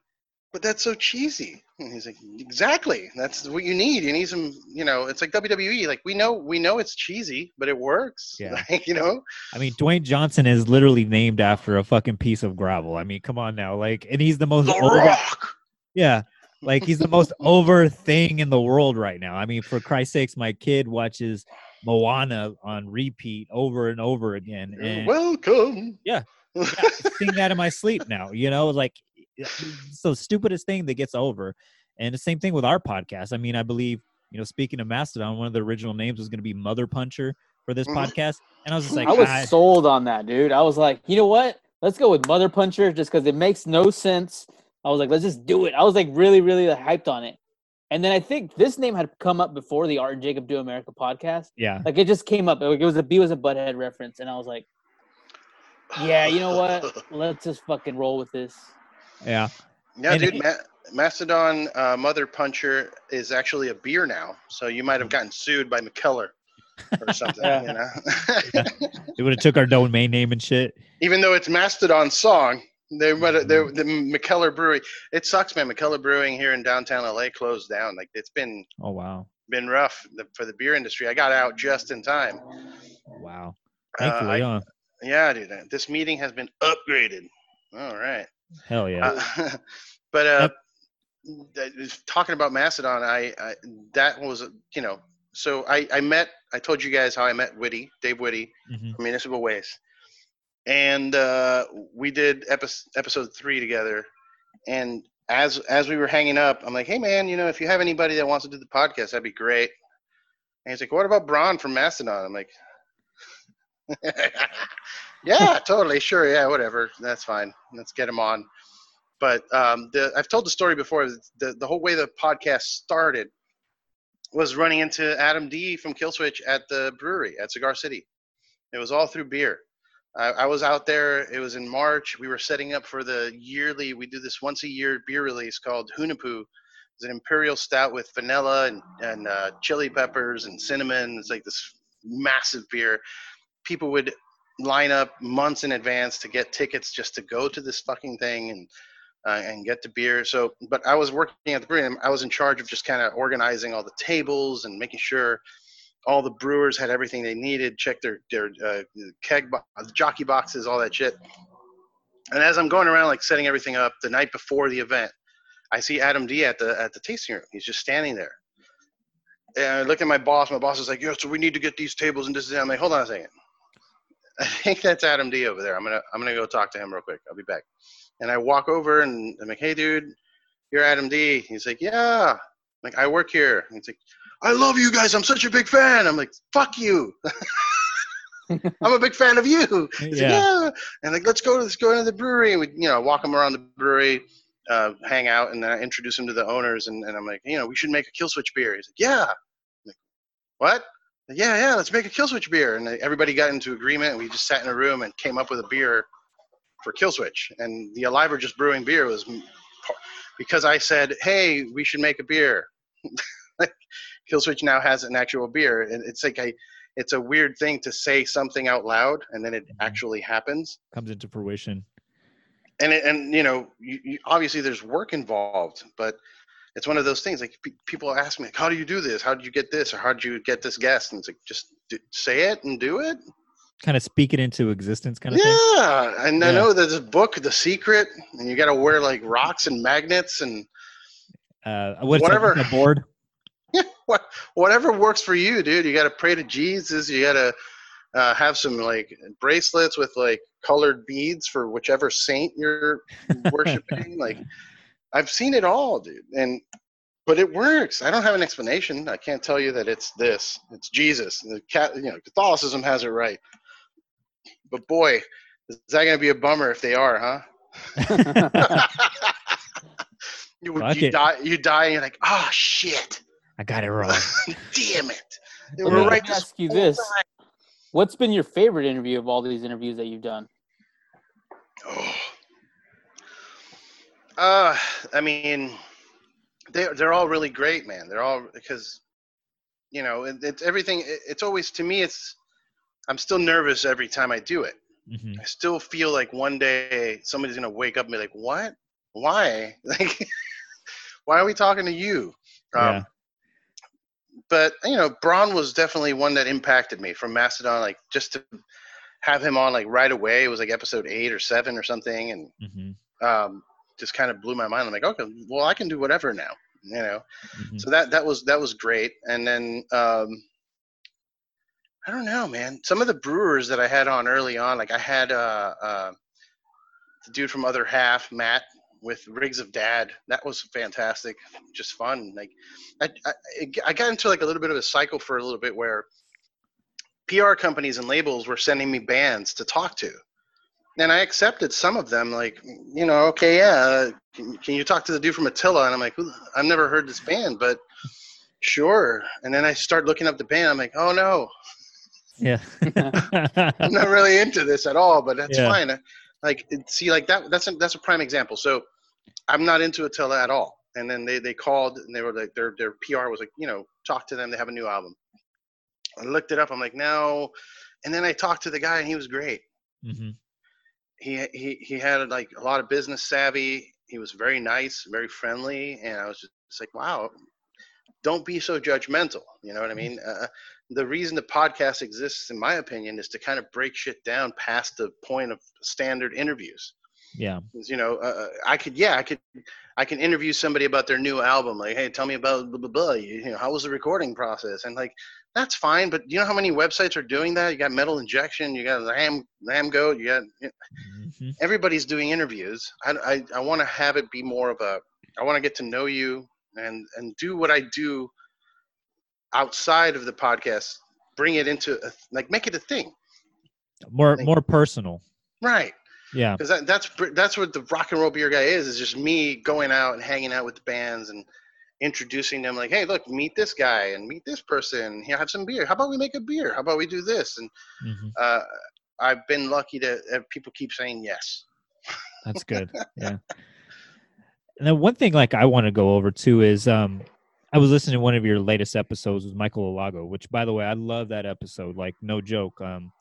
but that's so cheesy. And he's like, exactly. That's what you need. You need some, you know. It's like W W E. Like we know, we know it's cheesy, but it works. Yeah. Like, you know. I mean, Dwayne Johnson is literally named after a fucking piece of gravel. I mean, come on now. Like, and he's the most the over- Rock. Yeah. Like he's the most over thing in the world right now. I mean, for Christ's sakes, my kid watches Moana on repeat over and over again. And welcome. Yeah. Yeah. I sing that in my sleep now. You know, like. It's the stupidest thing that gets over. And the same thing with our podcast. I mean, I believe, you know, speaking of Mastodon, one of the original names was going to be Mother Puncher for this podcast. And I was just like, I was God. sold on that, dude. I was like, you know what? Let's go with Mother Puncher just because it makes no sense. I was like, let's just do it. I was like really, really hyped on it. And then I think this name had come up before the Art and Jacob Do America podcast. Yeah. Like it just came up. It was a Beavis and Butthead reference. And I was like, yeah, you know what? Let's just fucking roll with this. Yeah. Yeah, and dude, it, Ma- Mastodon uh, Mother Puncher is actually a beer now. So you might have gotten sued by McKellar or something, yeah. You know. Yeah. They would have took our domain name and shit. Even though it's Mastodon's song, they might have, mm-hmm. the McKellar Brewery. It sucks, man. McKellar Brewing here in downtown L A closed down. Like it's been Oh wow. been rough for the beer industry. I got out just in time. Wow. Thankfully, uh, I, huh? Yeah, dude. This meeting has been upgraded. All right. Hell yeah. Uh, but uh, yep. Talking about Mastodon, I, I that was, you know, so I, I met, I told you guys how I met Witte, Dave Witte, mm-hmm. from Municipal Waste. And uh, we did epi- episode three together. And as as we were hanging up, I'm like, hey, man, you know, if you have anybody that wants to do the podcast, that'd be great. And he's like, what about Braun from Mastodon? I'm like, yeah, totally. Sure. Yeah, whatever. That's fine. Let's get him on. But um, the, I've told the story before. The, the whole way the podcast started was running into Adam D from Killswitch at the brewery at Cigar City. It was all through beer. I, I was out there. It was in March. We were setting up for the yearly. We do this once a year beer release called Hunapu. It's an imperial stout with vanilla and, and uh, chili peppers and cinnamon. It's like this massive beer. People would line up months in advance to get tickets just to go to this fucking thing and uh, and get the beer. So, but I was working at the brewery. I was in charge of just kind of organizing all the tables and making sure all the brewers had everything they needed, checked their their uh, keg, bo- jockey boxes, all that shit. And as I'm going around, like setting everything up the night before the event, I see Adam D at the at the tasting room. He's just standing there. And I look at my boss. My boss is like, "Yo, so we need to get these tables and this and that." I'm like, "Hold on a second. I think that's Adam D over there. I'm gonna I'm gonna go talk to him real quick. I'll be back." And I walk over and I'm like, "Hey, dude, you're Adam D." He's like, "Yeah." I'm like, "I work here." And he's like, "I love you guys. I'm such a big fan." I'm like, "Fuck you." I'm a big fan of you. Yeah. Like, yeah. And like, let's go to let's go to the brewery. And we, you know, walk him around the brewery, uh, hang out, and then I introduce him to the owners. And, and I'm like, you know, we should make a Killswitch beer. He's like, yeah. I'm like, what? Like, yeah, yeah. Let's make a Killswitch beer. And everybody got into agreement. And we just sat in a room and came up with a beer for Killswitch. And the Alive or Just Brewing beer was because I said, hey, we should make a beer. Like, Killswitch now has an actual beer, and it's like I. It's a weird thing to say something out loud, and then it actually happens. Comes into fruition. And, it, and you know, you, you, obviously there's work involved, but it's one of those things. Like, pe- people ask me, like, how do you do this? How did you get this? Or how did you get this guest? And it's like, just do, say it and do it. Kind of speak it into existence kind of yeah. thing. Yeah. And I know there's a book, The Secret, and you got to wear, like, rocks and magnets and uh, whatever. A board. Yeah, what, whatever works for you, dude. You got to pray to Jesus. You got to uh, have some, like, bracelets with, like, colored beads for whichever saint you're worshiping. Like, I've seen it all, dude. And but it works. I don't have an explanation. I can't tell you that it's this. It's Jesus. The cat, you know, Catholicism has it right. But boy, is that going to be a bummer if they are, huh? you you okay. die. You die, and you're like, oh shit. I got it wrong. Damn it. They were yeah. right. Let me ask you this. Time. What's been your favorite interview of all these interviews that you've done? Oh. Uh, I mean, they, they're all really great, man. They're all because, you know, it, it's everything. It, it's always, to me, it's, I'm still nervous every time I do it. Mm-hmm. I still feel like one day somebody's going to wake up and be like, what? Why? Like, why are we talking to you? Um, yeah. But, you know, Braun was definitely one that impacted me from Mastodon. Like, just to have him on, like, right away. It was, like, episode eight or seven or something. And mm-hmm. um, just kind of blew my mind. I'm like, okay, well, I can do whatever now, you know. Mm-hmm. So that that was that was great. And then, um, I don't know, man. Some of the brewers that I had on early on, like I had uh, uh, the dude from Other Half, Matt, with Rigs of Dad. That was fantastic. Just fun. Like I, I, I got into like a little bit of a cycle for a little bit where P R companies and labels were sending me bands to talk to. And I accepted some of them, like, you know, okay, yeah. Can, can you talk to the dude from Attila? And I'm like, I've never heard this band, but sure. And then I start looking up the band. I'm like, oh no. Yeah. I'm not really into this at all, but that's yeah. fine. I, like, see, like that, that's a, that's a prime example. So, I'm not into Attila at all. And then they, they called and they were like, their their P R was like, you know, talk to them. They have a new album. I looked it up. I'm like, no. And then I talked to the guy and he was great. Mm-hmm. He, he, he had like a lot of business savvy. He was very nice, very friendly. And I was just, just like, wow, don't be so judgmental. You know what I mean? Uh, the reason the podcast exists, in my opinion, is to kind of break shit down past the point of standard interviews. Yeah. You know, uh, I could, yeah, I could, I can interview somebody about their new album. Like, hey, tell me about blah, blah, blah. You know, how was the recording process? And like, that's fine. But you know how many websites are doing that? You got Metal Injection, you got Lamb, Lamb Goat, you got, you know, mm-hmm. everybody's doing interviews. I, I, I want to have it be more of a, I want to get to know you and, and do what I do outside of the podcast, bring it into a, like, make it a thing. More, like, more personal. Right. Yeah, because that, that's that's what the rock and roll beer guy is. Is just me going out and hanging out with the bands and introducing them. Like, hey, look, meet this guy and meet this person. Here, have some beer. How about we make a beer? How about we do this? And mm-hmm. uh, I've been lucky to uh, people keep saying yes. That's good. Yeah. And then one thing, like, I want to go over too is um, I was listening to one of your latest episodes with Michael Olago, which, by the way, I love that episode. Like, no joke. Um,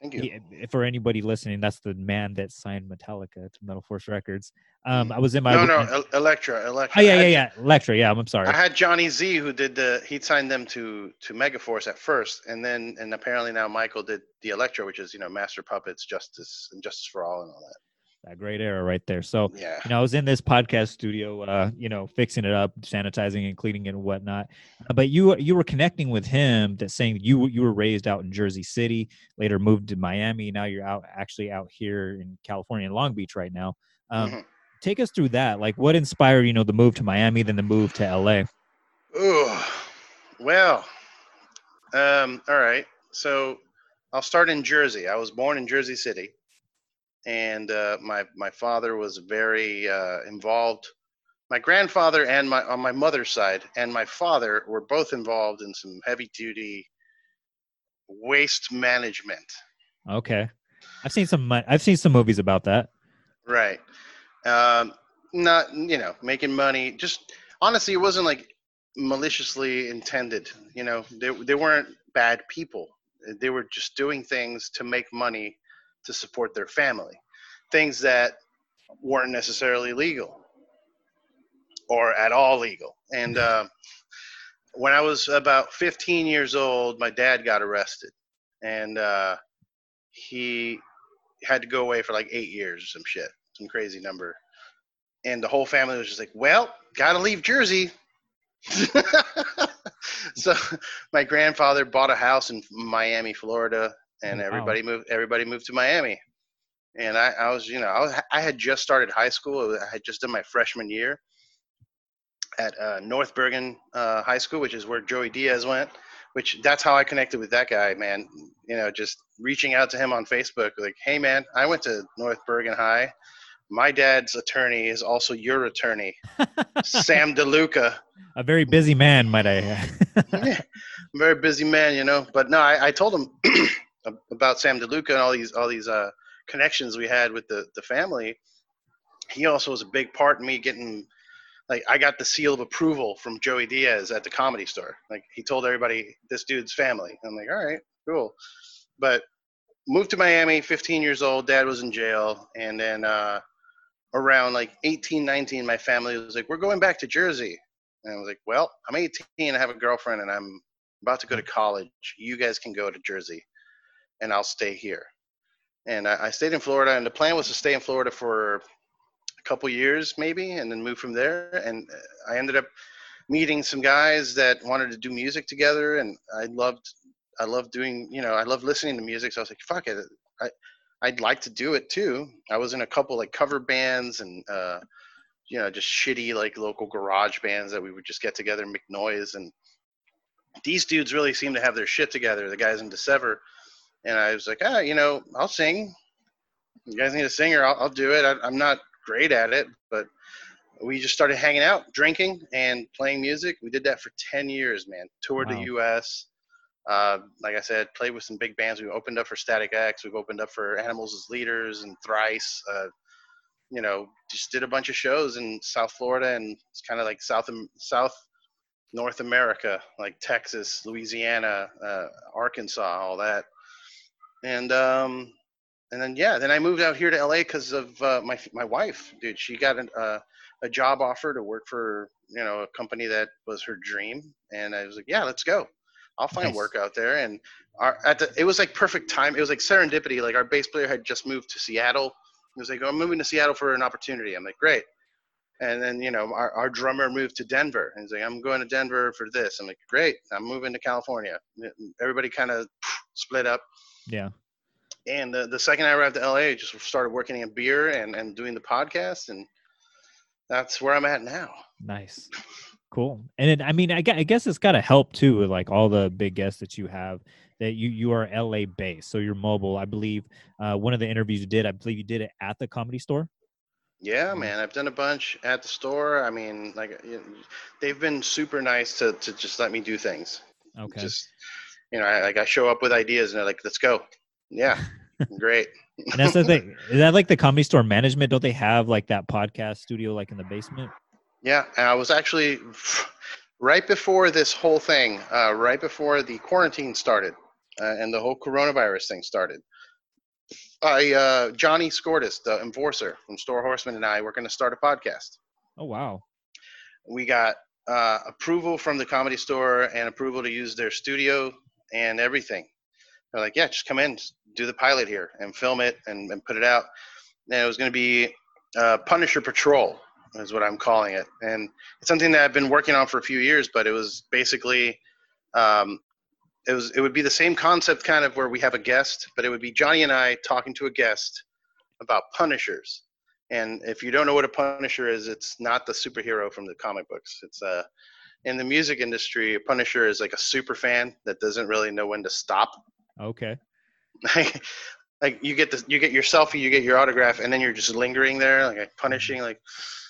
Thank you. He, for anybody listening, that's the man that signed Metallica to Metal Force Records. Um, I was in my no, room. no, Elektra, Elektra. Oh yeah, yeah, yeah, Elektra. Yeah, I'm sorry. I had Johnny Z, who did the. He signed them to to Megaforce at first, and then and apparently now Michael did the Elektra, which is, you know, Master Puppets, Justice, and Justice for All, and all that. That great era right there. So, yeah. you know, I was in this podcast studio, uh, you know, fixing it up, sanitizing and cleaning it and whatnot. But you you were connecting with him, that saying you you were raised out in Jersey City, later moved to Miami. Now you're out actually out here in California, in Long Beach right now. Um, mm-hmm. Take us through that. Like, what inspired, you know, the move to Miami, then the move to L A? Oh, well, um, all right. So I'll start in Jersey. I was born in Jersey City. And uh, my my father was very uh, involved. My grandfather and my on my mother's side and my father were both involved in some heavy duty waste management. Okay, I've seen some I've seen some movies about that. Right, um, not you know making money. Just honestly, it wasn't like maliciously intended. You know, they they weren't bad people. They were just doing things to make money, to support their family, things that weren't necessarily legal or at all legal. And uh, when I was about fifteen years old, my dad got arrested, and uh, he had to go away for like eight years or some shit, some crazy number. And the whole family was just like, well, gotta leave Jersey. So my grandfather bought a house in Miami, Florida, and everybody wow. moved. Everybody moved to Miami, and I, I was, you know, I, was, I had just started high school. I had just done my freshman year at uh, North Bergen uh, High School, which is where Joey Diaz went. Which that's how I connected with that guy, man. You know, just reaching out to him on Facebook, like, "Hey, man, I went to North Bergen High. My dad's attorney is also your attorney, Sam DeLuca." A very busy man, might I add. Yeah, very busy man, you know. But no, I, I told him. About Sam DeLuca and all these all these uh, connections we had with the, the family. He also was a big part in me getting, like, I got the seal of approval from Joey Diaz at the Comedy Store. Like, he told everybody, this dude's family. I'm like, all right, cool. But moved to Miami, fifteen years old, dad was in jail. And then uh, around, like, eighteen, nineteen, my family was like, we're going back to Jersey. And I was like, well, I'm eighteen, I have a girlfriend, and I'm about to go to college. You guys can go to Jersey, and I'll stay here. And I, I stayed in Florida, and the plan was to stay in Florida for a couple years maybe and then move from there. And I ended up meeting some guys that wanted to do music together, and I loved I loved doing, you know, I loved listening to music, so I was like, fuck it, I, I'd like to do it too. I was in a couple like cover bands and uh, you know, just shitty like local garage bands that we would just get together and make noise, and these dudes really seemed to have their shit together, the guys in DeSever. And I was like, ah, you know, I'll sing. You guys need a singer. I'll, I'll do it. I, I'm not great at it, but we just started hanging out, drinking, and playing music. We did that for ten years, man. Toured wow. the U S Uh, like I said, played with some big bands. We opened up for Static X. We've opened up for Animals as Leaders and Thrice. Uh, you know, just did a bunch of shows in South Florida and kind of like South South North America, like Texas, Louisiana, uh, Arkansas, all that. And um, and then, yeah, then I moved out here to L A because of uh, my my wife, dude. She got an, uh, a job offer to work for, you know, a company that was her dream. And I was like, yeah, let's go. I'll find nice. work out there. And our, at the, it was like perfect time. It was like serendipity. Like our bass player had just moved to Seattle. He was like, oh, I'm moving to Seattle for an opportunity. I'm like, great. And then, you know, our, our drummer moved to Denver. And he's like, I'm going to Denver for this. I'm like, great. I'm moving to California. Everybody kind of split up. Yeah. And the, the second I arrived to L A, I just started working in beer and, and doing the podcast. And that's where I'm at now. Nice. Cool. And it, I mean, I guess it's got to help too, with like all the big guests that you have, that you, you are L A based. So you're mobile. I believe uh, one of the interviews you did, I believe you did it at the Comedy Store. Yeah, man, I've done a bunch at the Store. I mean, like, you know, they've been super nice to, to just let me do things. Okay. Just, you know, I, like I show up with ideas and they're like, let's go. Yeah. Great. And that's the thing. Is that like the Comedy Store management? Don't they have like that podcast studio, like in the basement? Yeah. And I was actually right before this whole thing, uh, right before the quarantine started uh, and the whole coronavirus thing started. I, uh, Johnny Scortis, the enforcer from Store Horseman, and I were going to start a podcast. Oh, wow. We got uh, approval from the Comedy Store and approval to use their studio and everything. They're like, yeah, just come in, do the pilot here and film it and, and put it out. and it was going to be uh, Punisher Patrol is what I'm calling it. And it's something that I've been working on for a few years, but it was basically um, it was it would be the same concept kind of where we have a guest, but it would be Johnny and I talking to a guest about Punishers. And if you don't know what a Punisher is, it's not the superhero from the comic books. It's uh, in the music industry, a Punisher is like a super fan that doesn't really know when to stop. Okay. Like you get this, you get your selfie, you get your autograph, and then you're just lingering there, like punishing, like,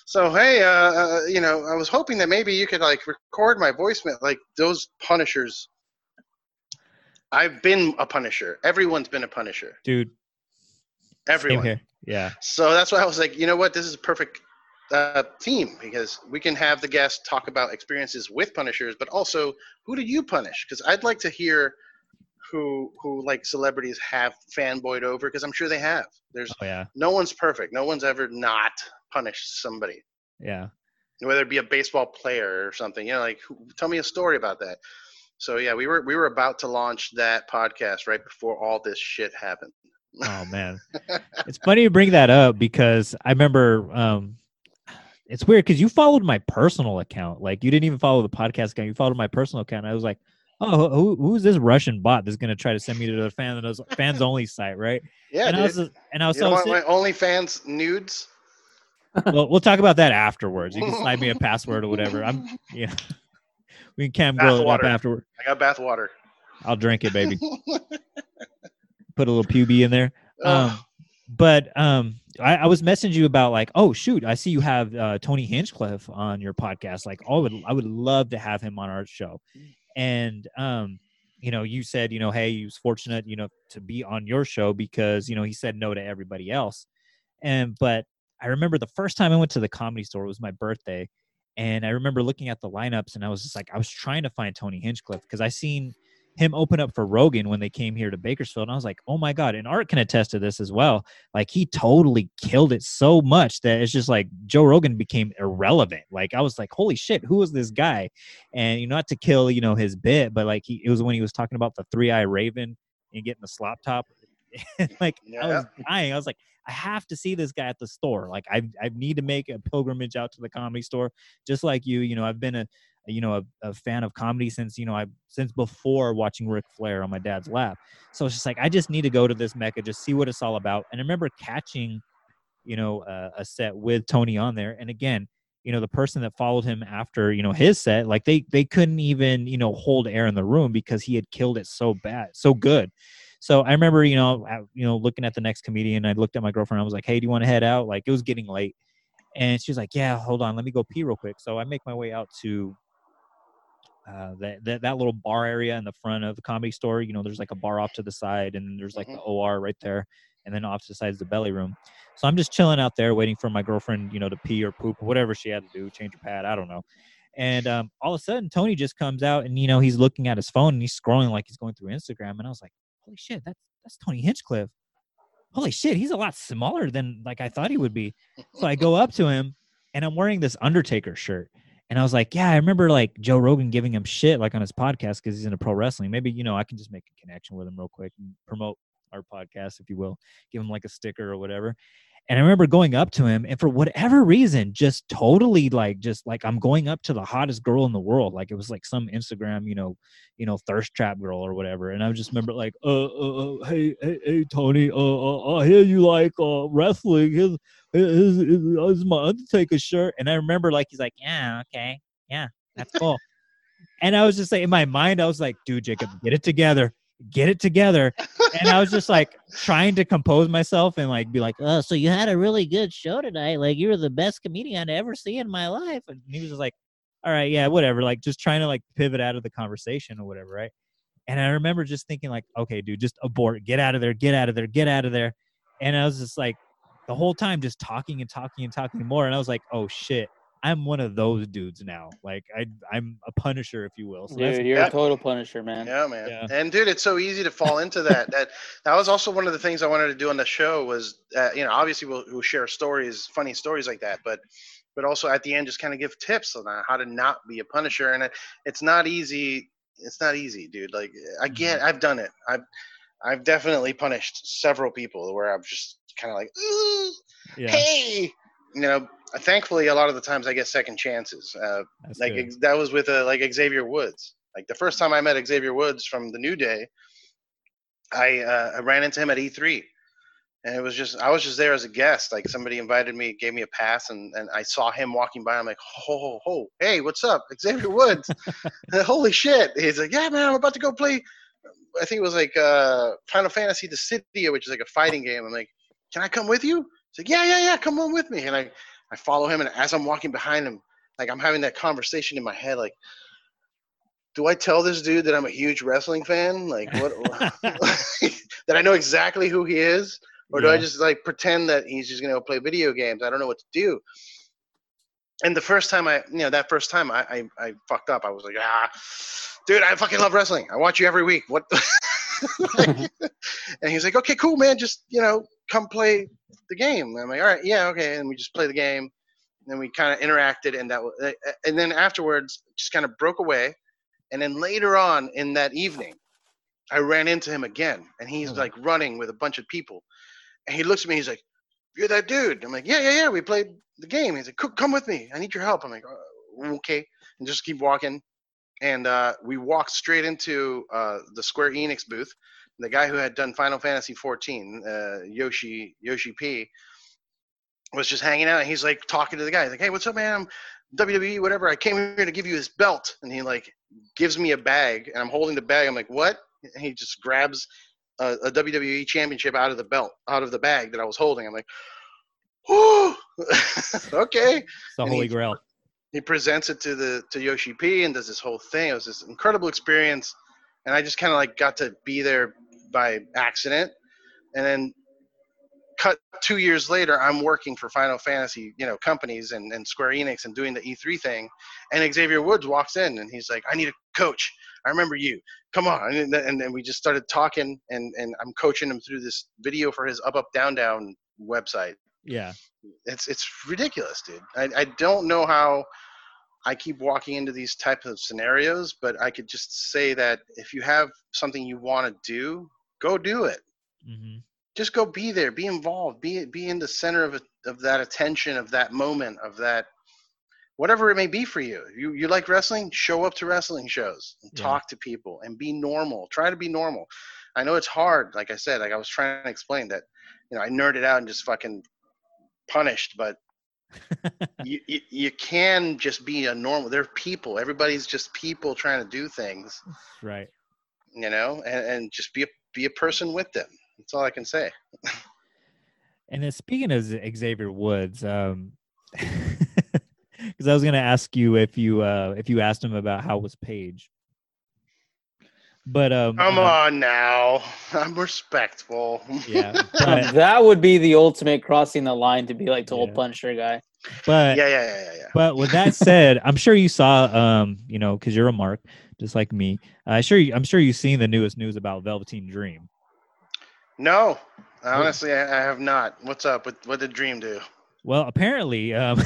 so, hey, uh, uh, you know, I was hoping that maybe you could like record my voicemail. Like those Punishers. I've been a Punisher. Everyone's been a Punisher. Dude. Everyone. Yeah. So that's why I was like, you know what? This is a perfect uh, theme because we can have the guest talk about experiences with Punishers, but also who do you punish? Because I'd like to hear who who like celebrities have fanboyed over, because I'm sure they have. There's oh, yeah. No one's perfect. No one's ever not punished somebody. Yeah. Whether it be a baseball player or something, you know, like who, tell me a story about that. So yeah, we were we were about to launch that podcast right before all this shit happened. Oh man, it's funny you bring that up because I remember um, it's weird because you followed my personal account. Like you didn't even follow the podcast account. You followed my personal account. And I was like, oh, who, who's this Russian bot that's going to try to send me to the fan, fans only site, right? Yeah, and dude. I was and I was you so want my OnlyFans nudes. Well, we'll talk about that afterwards. You can slide me a password or whatever. I'm yeah, we can grill it up afterward. I got bath water. I'll drink it, baby. Put a little P B in there. Um, oh. But um, I, I was messaging you about like, oh, shoot, I see you have uh, Tony Hinchcliffe on your podcast. Like, oh, I would, I would love to have him on our show. And, um, you know, you said, you know, hey, he was fortunate, you know, to be on your show because, you know, he said no to everybody else. And but I remember the first time I went to the Comedy Store, it was my birthday. And I remember looking at the lineups and I was just like, I was trying to find Tony Hinchcliffe because I seen him open up for Rogan when they came here to Bakersfield. And I was like, oh my God. And Art can attest to this as well. Like he totally killed it so much that it's just like Joe Rogan became irrelevant. Like I was like, holy shit, who is this guy? And you know, not to kill, you know, his bit, but like he, it was when he was talking about the three eye Raven and getting the slop top. Like yeah. I was dying. I was like, I have to see this guy at the store. Like I, I need to make a pilgrimage out to the Comedy Store. Just like you, you know, I've been a, you know, a, a fan of comedy since, you know, I since before watching Ric Flair on my dad's lap. So it's just like, I just need to go to this Mecca, just see what it's all about. And I remember catching, you know, uh, a set with Tony on there. And again, you know, the person that followed him after, you know, his set, like they, they couldn't even, you know, hold air in the room because he had killed it so bad, so good. So I remember, you know, I, you know, looking at the next comedian, I looked at my girlfriend, I was like, hey, do you want to head out? Like it was getting late. And she was like, yeah, hold on, let me go pee real quick. So I make my way out to, Uh, that, that that little bar area in the front of the Comedy Store, you know, there's like a bar off to the side and there's like mm-hmm. the O R right there. And then off to the side is the belly room. So I'm just chilling out there waiting for my girlfriend, you know, to pee or poop or whatever she had to do, change her pad. I don't know. And um, all of a sudden, Tony just comes out and, you know, he's looking at his phone and he's scrolling like he's going through Instagram. And I was like, holy shit, that's, that's Tony Hinchcliffe. Holy shit, he's a lot smaller than like I thought he would be. So I go up to him and I'm wearing this Undertaker shirt. And I was like, yeah, I remember like Joe Rogan giving him shit like on his podcast because he's into pro wrestling. Maybe, you know, I can just make a connection with him real quick and promote our podcast, if you will, give him like a sticker or whatever. And I remember going up to him and for whatever reason, just totally like, just like I'm going up to the hottest girl in the world. Like it was like some Instagram, you know, you know, thirst trap girl or whatever. And I just remember like, uh, uh, uh hey, hey, hey, Tony, uh, uh, I hear you like uh, wrestling. Here's, here's, here's my Undertaker shirt. And I remember like, he's like, yeah, okay. Yeah, that's cool. And I was just like, in my mind, I was like, dude, Jacob, get it together. get it together. And I was just like trying to compose myself and like be like, oh, so you had a really good show tonight. Like you were the best comedian I ever see in my life. And he was just like, all right, yeah, whatever. Like just trying to like pivot out of the conversation or whatever. Right. And I remember just thinking like, okay, dude, just abort, get out of there, get out of there, get out of there. And I was just like the whole time just talking and talking and talking more. And I was like, oh shit, I'm one of those dudes now. Like I, I'm a punisher, if you will. So dude, you're yeah. a total punisher, man. Yeah, man. Yeah. And dude, it's so easy to fall into that. that. That was also one of the things I wanted to do on the show was, uh, you know, obviously we'll, we'll share stories, funny stories like that, but, but also at the end, just kind of give tips on how to not be a punisher. And it, it's not easy. It's not easy, dude. Like I get, I've done it. I've, I've definitely punished several people where I've just kind of like, ooh, yeah. hey, you know, thankfully, a lot of the times I get second chances. Uh, like ex- that was with uh, like Xavier Woods. Like the first time I met Xavier Woods from the New Day, I, uh, I ran into him at E three, and it was just, I was just there as a guest. Like somebody invited me, gave me a pass, and, and I saw him walking by. I'm like, oh, oh, hey, what's up? Xavier Woods. Holy shit. He's like, yeah, man, I'm about to go play. I think it was like uh, Final Fantasy Dissidia, which is like a fighting game. I'm like, can I come with you? He's like, yeah, yeah, yeah, come on with me. And I, I follow him, and as I'm walking behind him, like I'm having that conversation in my head, like, do I tell this dude that I'm a huge wrestling fan? Like, what? That I know exactly who he is? Or do yeah. I just like pretend that he's just going to play video games? I don't know what to do. And the first time I, you know, that first time I, I, I fucked up. I was like, ah, dude, I fucking love wrestling. I watch you every week. What? Like, and he's like, okay, cool, man. Just, you know, come play the game. And I'm like, all right, yeah, okay. And we just play the game. And then we kind of interacted, and that was, and then afterwards just kind of broke away. And then later on in that evening, I ran into him again, and he's like running with a bunch of people. And he looks at me, he's like, you're that dude. I'm like, yeah, yeah, yeah. We played the game. He's like, come with me. I need your help. I'm like, oh, okay. And just keep walking. And uh, we walked straight into uh, the Square Enix booth. The guy who had done Final Fantasy fourteen, uh, Yoshi, Yoshi P, was just hanging out. And he's like talking to the guy. He's like, hey, what's up, man? I'm W W E, whatever. I came here to give you this belt. And he like gives me a bag, and I'm holding the bag. I'm like, what? And he just grabs a, a W W E championship out of the belt, out of the bag that I was holding. I'm like, whoo, okay. It's the Holy he, Grail. He presents it to the, to Yoshi P, and does this whole thing. It was this incredible experience. And I just kind of like got to be there by accident. And then cut two years later, I'm working for Final Fantasy, you know, companies and, and Square Enix, and doing the E three thing. And Xavier Woods walks in, and he's like, I need a coach. I remember you. Come on. And then and, and we just started talking, and, and I'm coaching him through this video for his Up Up Down Down website. Yeah. It's it's ridiculous, dude. I, I don't know how I keep walking into these types of scenarios, but I could just say that if you have something you want to do, go do it. Mm-hmm. Just go be there, be involved, be be in the center of a, of that attention, of that moment, of that, whatever it may be for you. You you like wrestling? Show up to wrestling shows and yeah. talk to people and be normal. Try to be normal. I know it's hard. Like I said, like I was trying to explain that, you know, I nerded out and just fucking punished, but you, you you can just be a normal. They're people. Everybody's just people trying to do things. Right. You know, and, and just be a, be a person with them. That's all I can say. And then speaking of Xavier Woods, um, because I was going to ask you if you uh, if you asked him about how was Paige. But um, come uh, on now, I'm respectful. Yeah, but, that would be the ultimate crossing the line to be like the yeah. old Punisher guy. But yeah, yeah, yeah, yeah, yeah. But with that said, I'm sure you saw, um, you know, because you're a mark just like me. I uh, sure you, I'm sure you've seen the newest news about Velveteen Dream. No, honestly, I have not. What's up? What, what did Dream do? Well, apparently, um,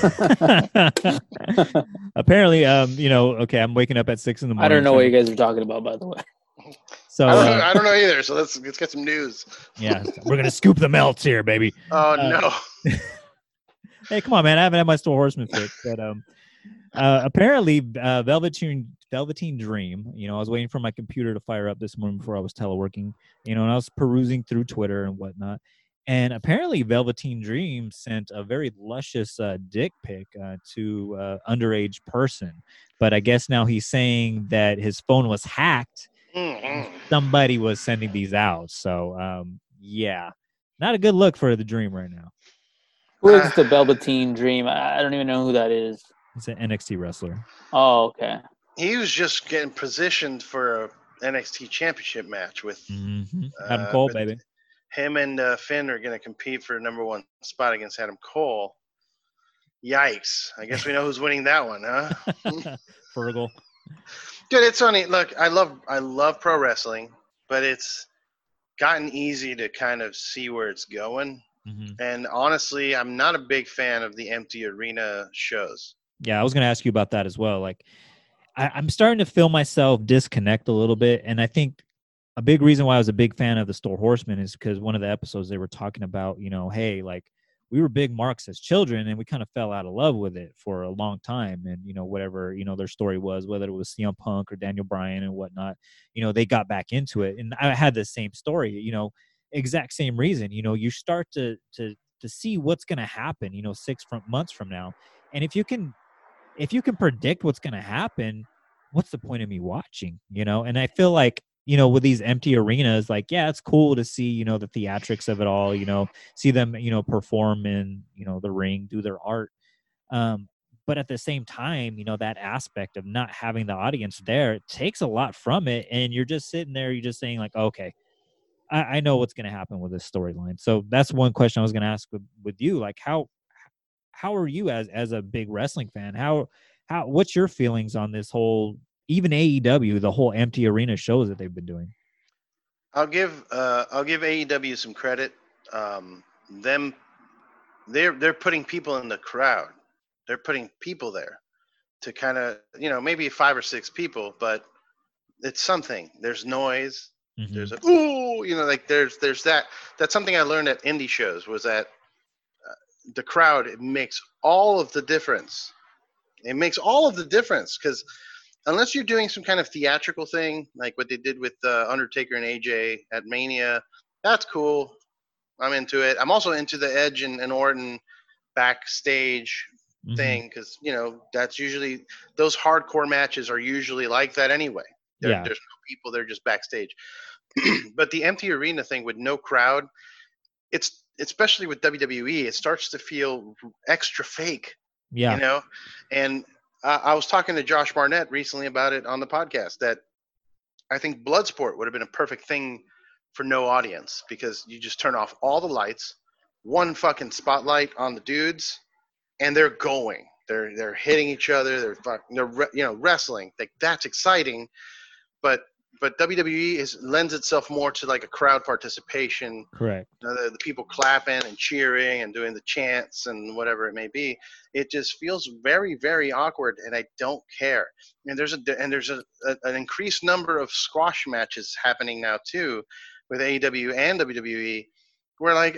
apparently, um, you know, okay, I'm waking up at six in the morning. I don't know so, what you guys are talking about, by the way. So I don't know, uh, I don't know either. So let's let's get some news. Yeah, we're gonna scoop the melts here, baby. Oh uh, no! Hey, come on, man! I haven't had my Store Horseman fix, but um, uh, apparently, uh, Velveteen. Velveteen Dream, you know, I was waiting for my computer to fire up this morning before I was teleworking, you know, and I was perusing through Twitter and whatnot. And apparently Velveteen Dream sent a very luscious uh, dick pic uh, to uh, underage person. But I guess now he's saying that his phone was hacked. Mm-hmm. Somebody was sending these out. So, um, yeah, not a good look for the Dream right now. Who is the Velveteen Dream? I don't even know who that is. It's an N X T wrestler. Oh, okay. He was just getting positioned for a N X T championship match with mm-hmm. Adam uh, Cole, baby. Him and uh, Finn are going to compete for number one spot against Adam Cole. Yikes. I guess we know who's winning that one, huh? Fergal. Dude, it's funny. Look, I love I love pro wrestling, but it's gotten easy to kind of see where it's going. Mm-hmm. And honestly, I'm not a big fan of the empty arena shows. Yeah, I was going to ask you about that as well. Like, I'm starting to feel myself disconnect a little bit, and I think a big reason why I was a big fan of the Store Horseman is because one of the episodes they were talking about, you know, hey, like we were big marks as children and we kind of fell out of love with it for a long time. And, you know, whatever, you know, their story was, whether it was C M Punk or Daniel Bryan and whatnot, you know, they got back into it. And I had the same story, you know, exact same reason. You know, you start to, to, to see what's going to happen, you know, six from, months from now. And if you can, if you can predict what's going to happen, what's the point of me watching, you know? And I feel like, you know, with these empty arenas, like, yeah, it's cool to see, you know, the theatrics of it all, you know, see them, you know, perform in, you know, the ring, do their art. Um, but at the same time, you know, that aspect of not having the audience there, it takes a lot from it. And you're just sitting there, you're just saying like, okay, I, I know what's going to happen with this storyline. So that's one question I was going to ask with, with you. Like how, how are you as, as a big wrestling fan? How, how, what's your feelings on this whole, even A E W, the whole empty arena shows that they've been doing? I'll give uh, I'll give A E W some credit. Um, them, they're they're putting people in the crowd. They're putting people there to kind of, you know, maybe five or six people, but it's something. There's noise. Mm-hmm. There's a ooh, you know, like there's there's that. That's something I learned at indie shows was that uh, the crowd, it makes all of the difference. It makes all of the difference because unless you're doing some kind of theatrical thing, like what they did with uh, Undertaker and A J at Mania, that's cool. I'm into it. I'm also into the Edge and, and Orton backstage mm-hmm. thing because, you know, that's usually – those hardcore matches are usually like that anyway. There, yeah. There's no people. They're just backstage. But the empty arena thing with no crowd, it's especially with W W E, it starts to feel extra fake. Yeah. You know? And – Uh, I was talking to Josh Barnett recently about it on the podcast that I think Bloodsport would have been a perfect thing for no audience because you just turn off all the lights, one fucking spotlight on the dudes, and they're going. They're they're hitting each other. They're fucking. They're re- you know wrestling. Like that's exciting, but but W W E is lends itself more to like a crowd participation. Correct. You know, the, the people clapping and cheering and doing the chants and whatever it may be. It just feels very, very awkward, and I don't care. And there's a and there's a, a, an increased number of squash matches happening now too, with A E W and W W E, where like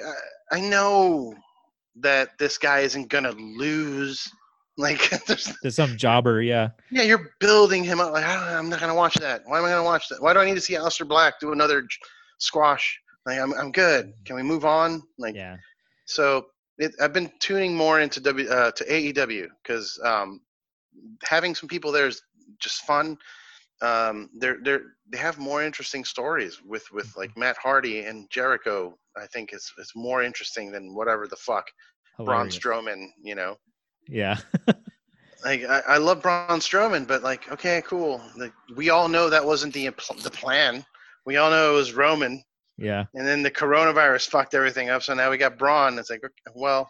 I, I know that this guy isn't gonna lose. Like there's, there's some jobber, yeah. Yeah, you're building him up. Like oh, I'm not gonna watch that. Why am I gonna watch that? Why do I need to see Aleister Black do another j- squash? Like I'm, I'm good. Can we move on? Like, yeah. So it, I've been tuning more into W uh, to A E W because um, having some people there is just fun. Um, they're they're they have more interesting stories with, with like Matt Hardy and Jericho. I think it's it's more interesting than whatever the fuck hilarious. Braun Strowman, you know. Yeah. Like I, I love Braun Strowman, but like, okay, cool. Like we all know that wasn't the impl- the plan. We all know it was Roman. Yeah. And then the coronavirus fucked everything up. So now we got Braun. It's like, well,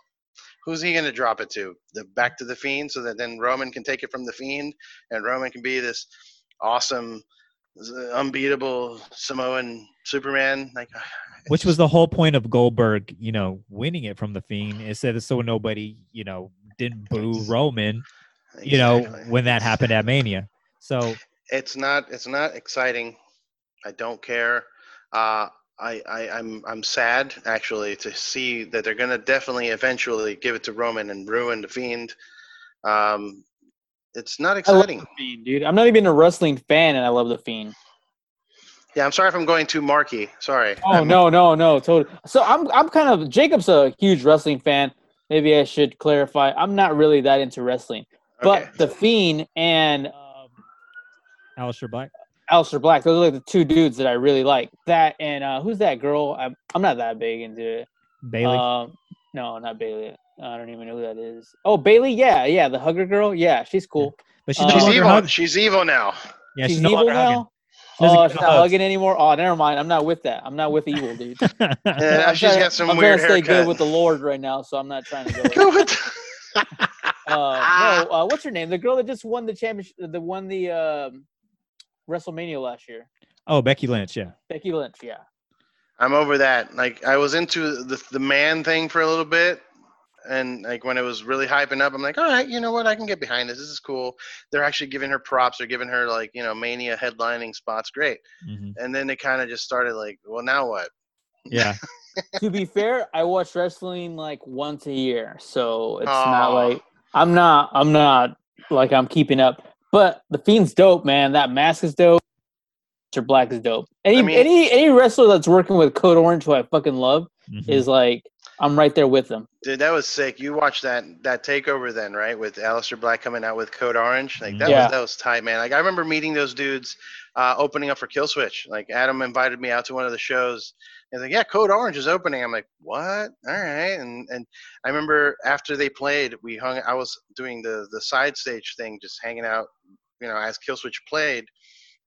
who's he going to drop it to? The back to the Fiend, so that then Roman can take it from the Fiend, and Roman can be this awesome, unbeatable Samoan Superman. Like. Which was the whole point of Goldberg, you know, winning it from the Fiend. It said so nobody, you know, didn't boo Roman, you know, when that happened at Mania. So it's not, it's not exciting. I don't care. Uh, I, I, I'm, I'm sad actually to see that they're going to definitely eventually give it to Roman and ruin the Fiend. Um, it's not exciting. I love the Fiend, dude. I'm not even a wrestling fan, and I love the Fiend. Yeah, I'm sorry if I'm going too marky. Sorry. Oh no, no, no, totally. So I'm, I'm kind of Jacob's a huge wrestling fan. Maybe I should clarify. I'm not really that into wrestling, but okay. The Fiend and um, Aleister Black. Aleister Black. Those are like the two dudes that I really like. That and uh, who's that girl? I'm, I'm not that big into it. Bailey. Um, no, not Bailey. I don't even know who that is. Oh, Bailey. Yeah, yeah, the hugger girl. Yeah, she's cool. But she's, um, she's evil. She's evil now. Yeah, she's, she's evil now. Hugging. Oh, she's not hugging anymore. Oh, never mind. I'm not with that. I'm not with evil, dude. Yeah, now she's got some I'm weird haircut. I'm trying to stay good with the Lord right now, so I'm not trying to go. uh, no, uh, what's her name? The girl that just won the championship, the won the um, WrestleMania last year. Oh, Becky Lynch. Yeah. Becky Lynch. Yeah. I'm over that. Like I was into the the man thing for a little bit. And like when it was really hyping up, I'm like, all right, you know what? I can get behind this. This is cool. They're actually giving her props. They're giving her like, you know, Mania headlining spots. Great. Mm-hmm. And then it kind of just started like, well, now what? Yeah. To be fair, I watch wrestling like once a year. So it's Aww. not like I'm not, I'm not like I'm keeping up. But The Fiend's dope, man. That mask is dope. Mister Black is dope. Any I mean, any any wrestler that's working with Code Orange, who I fucking love, mm-hmm. is like, I'm right there with them. Dude, that was sick. You watched that that takeover then, right? With Aleister Black coming out with Code Orange. Like that yeah. was that was tight, man. Like I remember meeting those dudes uh, opening up for Killswitch. Like Adam invited me out to one of the shows. He's like, yeah, Code Orange is opening. I'm like, what? All right. And and I remember after they played, we hung I was doing the the side stage thing, just hanging out, you know, as Killswitch played.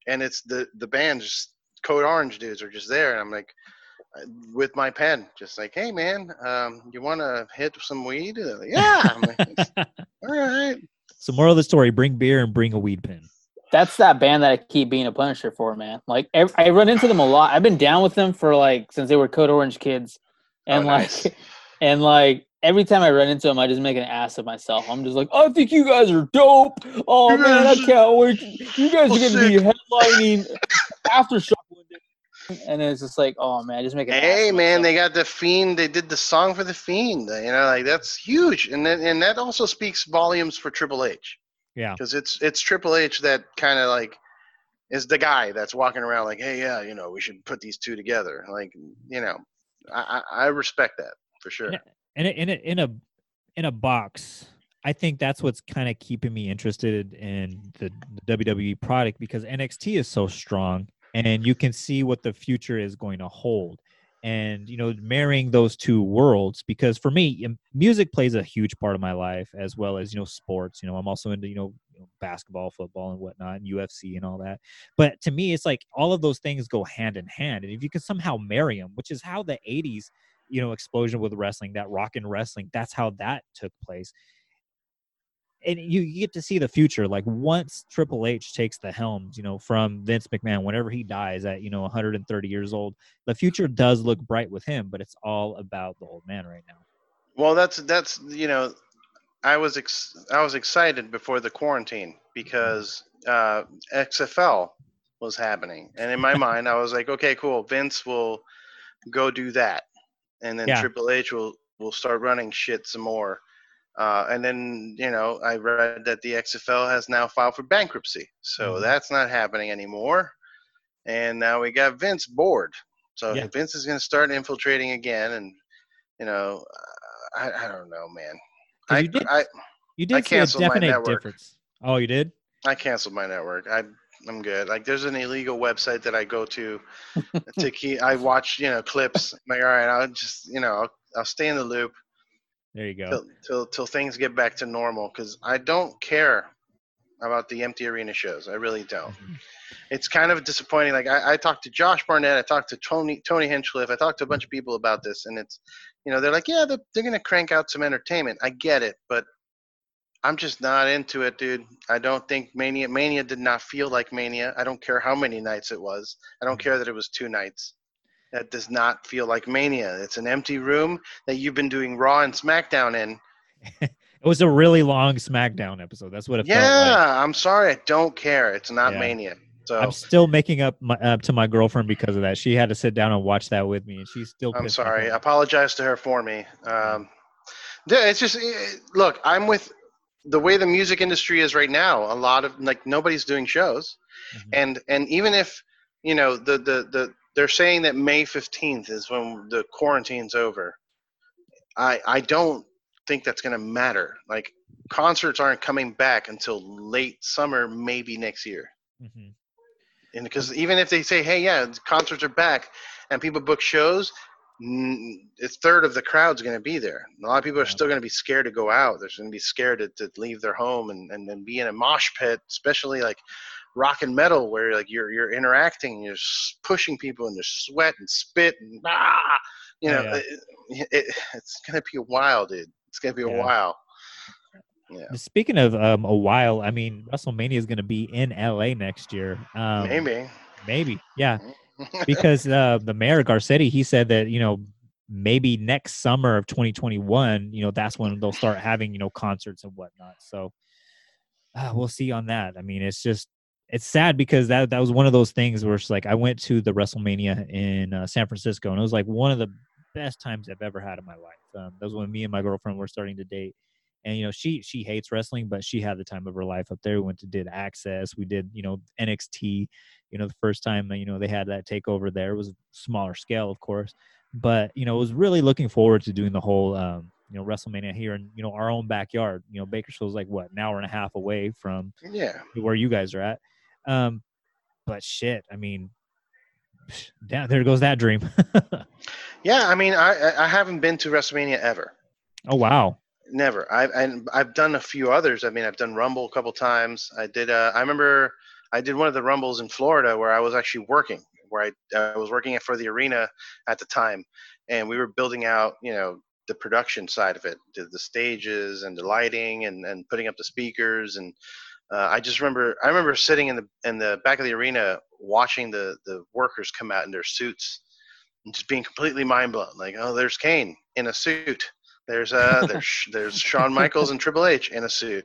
And it's the, the band, just Code Orange dudes are just there. And I'm like, with my pen, just like, hey, man, um, you want to hit some weed? Like, yeah. I'm like, all right. So moral of the story, bring beer and bring a weed pen. That's that band that I keep being a punisher for, man. Like, I, I run into them a lot. I've been down with them for, like, since they were Code Orange kids. And, oh, like, nice. and like, every time I run into them, I just make an ass of myself. I'm just like, I think you guys are dope. Oh, you man, I can't wait. You guys are going to be headlining Aftershock one day. And it's just like, oh, man, I just make an Hey, ass of man, myself. They got The Fiend. They did the song for The Fiend. You know, like, that's huge. And then, and that also speaks volumes for Triple H. Yeah. Because it's, it's Triple H that kind of, like, is the guy that's walking around like, hey, yeah, you know, we should put these two together. Like, you know, I, I respect that for sure. Yeah. And in a, in a in a box, I think that's what's kind of keeping me interested in the, the W W E product, because N X T is so strong, and you can see what the future is going to hold. And, you know, marrying those two worlds, because for me, music plays a huge part of my life, as well as, you know, sports. You know, I'm also into, you know, basketball, football, and whatnot, and U F C and all that. But to me, it's like all of those things go hand in hand. And if you can somehow marry them, which is how the eighties, you know, explosion with wrestling, that rock and wrestling, that's how that took place. And you, you get to see the future. Like once Triple H takes the helm, you know, from Vince McMahon, whenever he dies at, you know, one hundred thirty years old, the future does look bright with him, but it's all about the old man right now. Well, that's, that's, you know, I was, ex- I was excited before the quarantine because uh, X F L was happening. And in my mind, I was like, okay, cool. Vince will go do that. And then yeah. Triple H will, will start running shit some more. Uh, and then, you know, I read that the X F L has now filed for bankruptcy. So mm-hmm. that's not happening anymore. And now we got Vince bored. So yeah. Vince is going to start infiltrating again. And, you know, uh, I, I don't know, man. I, you did, I, you did I canceled my network. Difference. Oh, you did? I canceled my network. I I'm good. Like, there's an illegal website that I go to to keep. I watch, you know, clips. I'm like, all right, I'll just, you know, I'll, I'll stay in the loop. There you go. Till, till till things get back to normal, because I don't care about the empty arena shows. I really don't. Mm-hmm. It's kind of disappointing. Like, I, I talked to Josh Barnett. I talked to Tony Tony Hinchcliffe. I talked to a bunch of people about this, and it's, you know, they're like, yeah, they're, they're gonna crank out some entertainment. I get it, but I'm just not into it, dude. I don't think Mania. Mania did not feel like Mania. I don't care how many nights it was. I don't care that it was two nights. That does not feel like Mania. It's an empty room that you've been doing Raw and SmackDown in. It was a really long SmackDown episode. That's what it yeah, felt like. Yeah, I'm sorry. I don't care. It's not yeah. Mania. So I'm still making up my, uh, to my girlfriend because of that. She had to sit down and watch that with me, and she's still. I'm sorry. I apologize to her for me. Um, it's just it, look. I'm with. The way the music industry is right now, a lot of like nobody's doing shows, mm-hmm. and and even if you know the, the the they're saying that May fifteenth is when the quarantine's over, I I don't think that's gonna matter. Like concerts aren't coming back until late summer, maybe next year. Mm-hmm. And because even if they say, hey, yeah, concerts are back, and people book shows. A third of the crowd's going to be there. A lot of people are still going to be scared to go out. They're going to be scared to, to leave their home and, and then be in a mosh pit, especially like rock and metal, where like you're you're interacting, you're pushing people, and you sweat and spit and ah, you know, oh, yeah. it, it, it's going to be a while, dude. It's going to be a yeah. while. Yeah. Speaking of um, a while, I mean, WrestleMania is going to be in L A next year. Um, maybe, maybe, yeah. Because uh, the mayor Garcetti, he said that, you know, maybe next summer of twenty twenty-one, you know, that's when they'll start having, you know, concerts and whatnot. So uh, we'll see on that. I mean, it's just, it's sad because that, that was one of those things where it's like, I went to the WrestleMania in uh, San Francisco, and it was like one of the best times I've ever had in my life. Um, that was when me and my girlfriend were starting to date. And, you know, she, she hates wrestling, but she had the time of her life up there. We went to did Access. We did, you know, N X T, you know, the first time, you know, they had that takeover there. It was smaller scale, of course, but, you know, I was really looking forward to doing the whole, um, you know, WrestleMania here in, you know, our own backyard. You know, Bakersfield's like what, an hour and a half away from yeah. where you guys are at. Um, but shit, I mean, down there goes that dream. Yeah. I mean, I, I haven't been to WrestleMania ever. Oh, wow. Never. I've and I've done a few others. I mean, I've done Rumble a couple times. I did. Uh, I remember I did one of the Rumbles in Florida where I was actually working. Where I uh, was working for the arena at the time, and we were building out, you know, the production side of it, the, the stages and the lighting and, and putting up the speakers. And uh, I just remember I remember sitting in the in the back of the arena watching the the workers come out in their suits and just being completely mind blown. Like, oh, there's Kane in a suit. There's uh, there's there's Shawn Michaels and Triple H in a suit.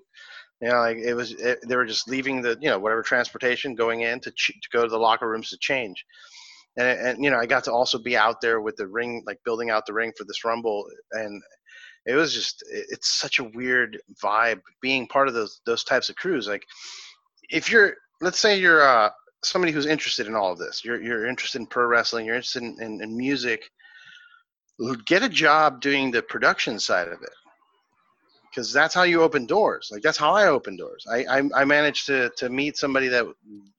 You know, like it was, it, they were just leaving the, you know, whatever transportation, going in to ch- to go to the locker rooms to change. And and you know, I got to also be out there with the ring, like building out the ring for this Rumble, and it was just, it, it's such a weird vibe being part of those those types of crews. Like, if you're, let's say you're uh, somebody who's interested in all of this, you're you're interested in pro wrestling, you're interested in, in, in music. Get a job doing the production side of it, because that's how you open doors. Like, that's how I open doors. I I, I managed to, to meet somebody that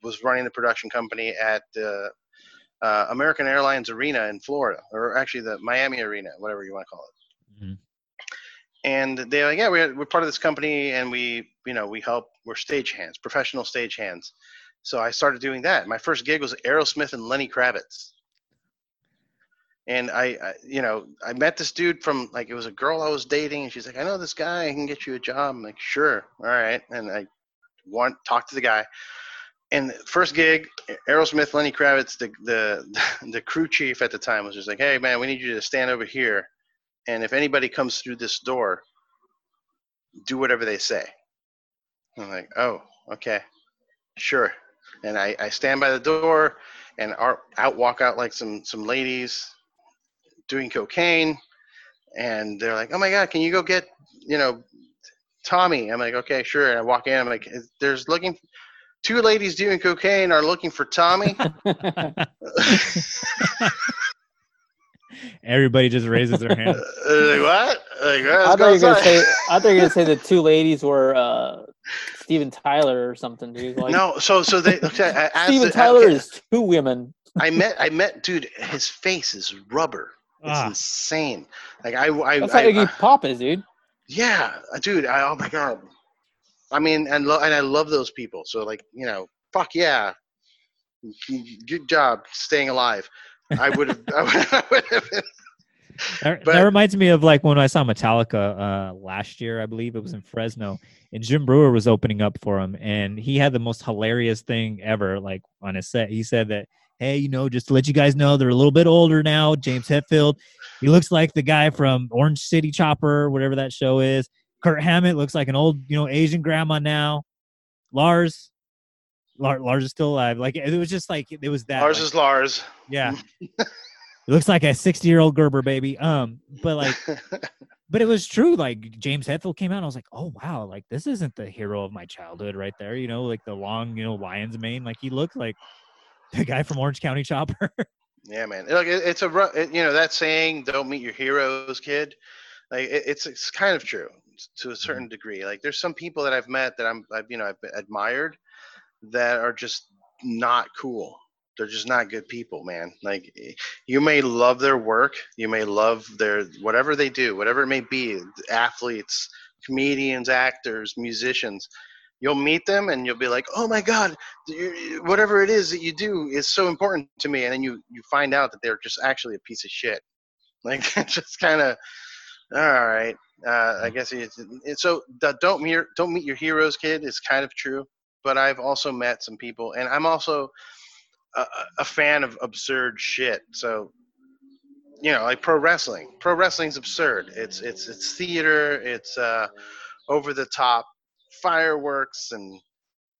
was running the production company at uh, uh, American Airlines Arena in Florida, or actually the Miami Arena, whatever you want to call it. Mm-hmm. And they're like, yeah, we're, we're part of this company, and we, you know, we help. We're stagehands, professional stagehands. So I started doing that. My first gig was Aerosmith and Lenny Kravitz. And I, I, you know, I met this dude from, like, it was a girl I was dating, and she's like, I know this guy, I can get you a job. I'm like, sure. All right. And I want talk to the guy. And first gig, Aerosmith, Lenny Kravitz, the, the, the crew chief at the time was just like, hey man, we need you to stand over here. And if anybody comes through this door, do whatever they say. I'm like, oh, okay, sure. And I, I stand by the door, and our, out walk out like some, some ladies doing cocaine, and they're like, oh my God, can you go get, you know, Tommy? I'm like, okay, sure. And I walk in, I'm like, there's looking two ladies doing cocaine are looking for Tommy. Everybody just raises their hand. Like, what? Like, I thought you were going to say the two ladies were uh, Steven Tyler or something, dude. Like, no, so so they. Okay, Steven the, Tyler I, is two women. I met, I met, dude. His face is rubber. It's ah. insane. Like I, I, that's how Iggy Pop is, dude. Yeah, dude. I, oh my God. I mean, and lo- and I love those people. So, like, you know, fuck yeah. Good job staying alive. I would have. I would have. That, that reminds me of, like, when I saw Metallica uh, last year. I believe it was in Fresno, and Jim Brewer was opening up for him, and he had the most hilarious thing ever. Like, on his set, he said that, hey, you know, just to let you guys know, they're a little bit older now. James Hetfield, he looks like the guy from Orange City Chopper, whatever that show is. Kurt Hammett looks like an old, you know, Asian grandma now. Lars, Lars, Lars is still alive. Like, it was just like, it was that. Lars, like, is Lars. Yeah. It looks like a sixty-year-old Gerber baby. Um, but like, but it was true. Like, James Hetfield came out, and I was like, oh wow, like, this isn't the hero of my childhood right there. You know, like the long, you know, lion's mane. Like, he looked like the guy from Orange County Chopper. Yeah, man. Like, it, it's a it, you know, that saying, "Don't meet your heroes, kid." Like, it, it's it's kind of true to a certain degree. Like, there's some people that I've met that I'm I've, you know, I've admired that are just not cool. They're just not good people, man. Like, you may love their work, you may love their whatever they do, whatever it may be, athletes, comedians, actors, musicians. You'll meet them and you'll be like, oh my God, whatever it is that you do is so important to me. And then you, you find out that they're just actually a piece of shit. Like, just kind of, all right. Uh, I guess it's, it's so the, don't meet, don't meet your heroes, kid, is kind of true, but I've also met some people, and I'm also a, a fan of absurd shit. So you know, like pro wrestling. Pro wrestling's absurd. It's it's it's theater. It's uh, over the top fireworks and,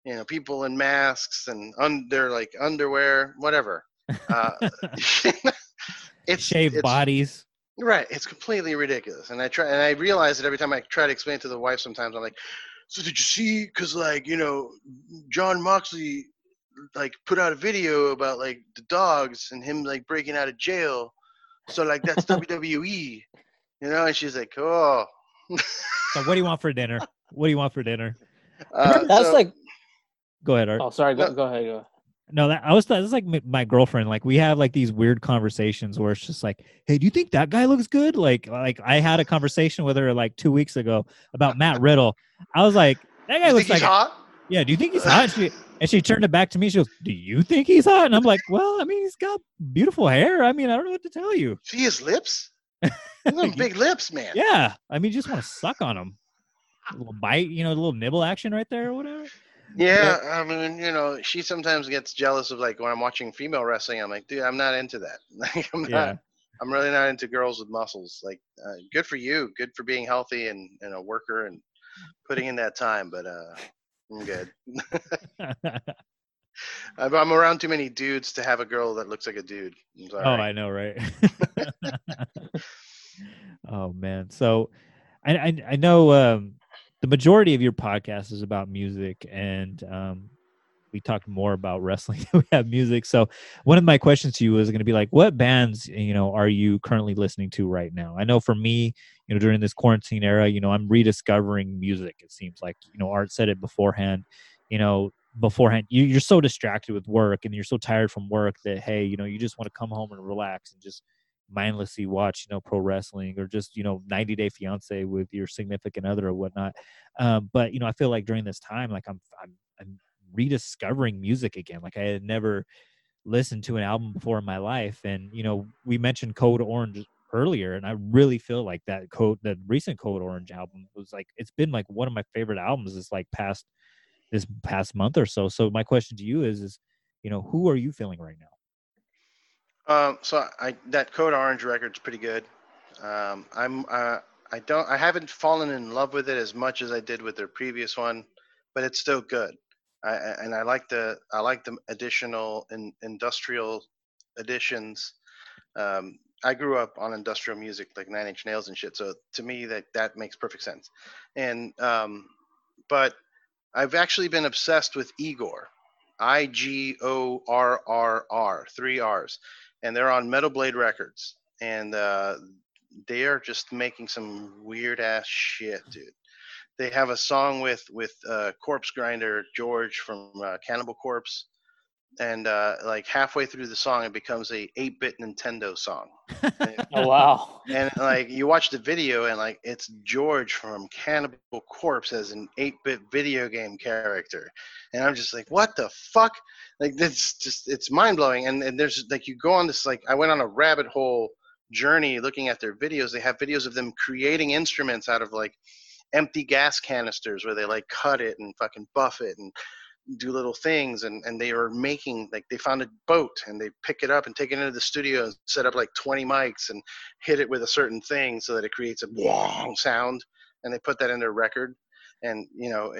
you know, people in masks and under like underwear, whatever. Uh, it's shaved it's, bodies. Right. It's completely ridiculous. And I try and I realize it every time I try to explain it to the wife. Sometimes I'm like, so did you see? Because, like, you know, John Moxley, like, put out a video about, like, the dogs and him, like, breaking out of jail. So, like, that's W W E, you know? And she's like, oh. So what do you want for dinner? What do you want for dinner? Uh, that's so, like. Go ahead, Art. Oh, sorry. Go, no. go ahead. Go ahead. No, that I was. That's like my girlfriend. Like, we have like these weird conversations where it's just like, "Hey, do you think that guy looks good?" Like, like I had a conversation with her like two weeks ago about Matt Riddle. I was like, "That guy you looks think like he's hot." Yeah, do you think he's hot? She, and she turned it back to me. She goes, "Do you think he's hot?" And I'm like, "Well, I mean, he's got beautiful hair. I mean, I don't know what to tell you." See his lips? Those big lips, man. Yeah, I mean, you just want to suck on him. A little bite, you know, a little nibble action right there, or whatever. Yeah, I mean, you know, she sometimes gets jealous of, like, when I'm watching female wrestling, I'm like, dude, I'm not into that. Like, I'm not, yeah. I'm really not into girls with muscles. Like, uh, good for you. Good for being healthy and, and a worker and putting in that time, but uh, I'm good. I'm around too many dudes to have a girl that looks like a dude. I'm sorry. Oh, I know, right? Oh, man. So I, I, I know... Um, the majority of your podcast is about music, and um, we talked more about wrestling than we have music. So one of my questions to you is going to be like, what bands, you know, are you currently listening to right now? I know for me, you know, during this quarantine era, you know, I'm rediscovering music. It seems like, you know, Art said it beforehand, you know, beforehand, you, you're so distracted with work and you're so tired from work that, hey, you know, you just want to come home and relax and just mindlessly watch, you know, pro wrestling or just, you know, ninety day fiance with your significant other or whatnot. Um, but, you know, I feel like during this time, like I'm, I'm, I'm rediscovering music again. Like I had never listened to an album before in my life. And, you know, we mentioned Code Orange earlier, and I really feel like that code, that recent Code Orange album was like, it's been like one of my favorite albums this like past this past month or so. So my question to you is, is, you know, who are you feeling right now? Um, so I, that Code Orange record's pretty good. Um, I'm, uh, I don't, I haven't fallen in love with it as much as I did with their previous one, but it's still good. I, and I like the, I like the additional in, industrial additions. Um, I grew up on industrial music, like Nine Inch Nails and shit. So to me that, that makes perfect sense. And, um, but I've actually been obsessed with Igorrr, I G O R R R, three R's. And they're on Metal Blade Records, and uh, they are just making some weird ass shit, dude. They have a song with with uh, Corpse Grinder George from uh, Cannibal Corpse, and uh, like halfway through the song, it becomes a eight-bit Nintendo song. Oh wow! And like you watch the video, and like it's George from Cannibal Corpse as an eight-bit video game character, and I'm just like, what the fuck? Like, that's just, it's mind blowing. And, and there's like, you go on this, like, I went on a rabbit hole journey looking at their videos. They have videos of them creating instruments out of like empty gas canisters where they like cut it and fucking buff it and do little things. And, and they are making, like, they found a boat and they pick it up and take it into the studio and set up like twenty mics and hit it with a certain thing so that it creates a wong sound. And they put that in their record. And, you know,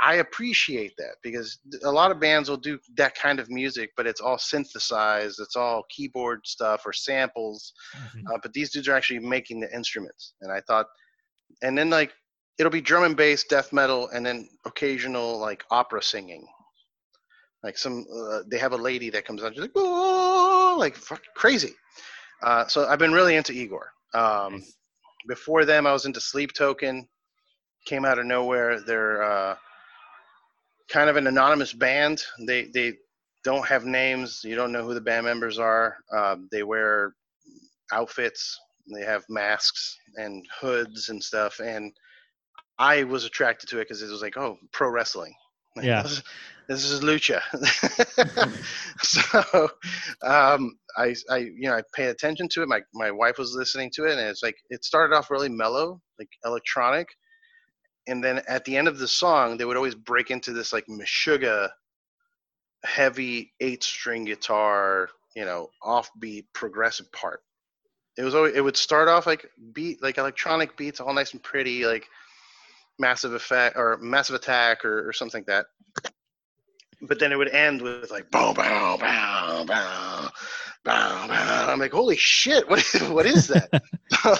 I appreciate that because a lot of bands will do that kind of music, but it's all synthesized. It's all keyboard stuff or samples. Mm-hmm. Uh, but these dudes are actually making the instruments. And I thought, and then like, it'll be drum and bass, death metal, and then occasional like opera singing. Like some, uh, they have a lady that comes out, she's like, oh, like fuck, crazy. Uh, so I've been really into Igorrr. Um, nice. Before them, I was into Sleep Token. Came out of nowhere. They're uh, kind of an anonymous band. They they don't have names. You don't know who the band members are. Uh, they wear outfits. They have masks and hoods and stuff. And I was attracted to it because it was like, oh, pro wrestling. Yeah, this, this is lucha. So um, I I you know I paid attention to it. My my wife was listening to it, and it's like it started off really mellow, like electronic. And then at the end of the song, they would always break into this like meshuggah, heavy eight string guitar, you know, offbeat progressive part. it was always, it would start off like beat, like electronic beats, all nice and pretty, like massive effect or massive attack or, or something like that. But then it would end with like bow, bow, bow, bow, bow, bow. I'm like, holy shit, what is, what is that?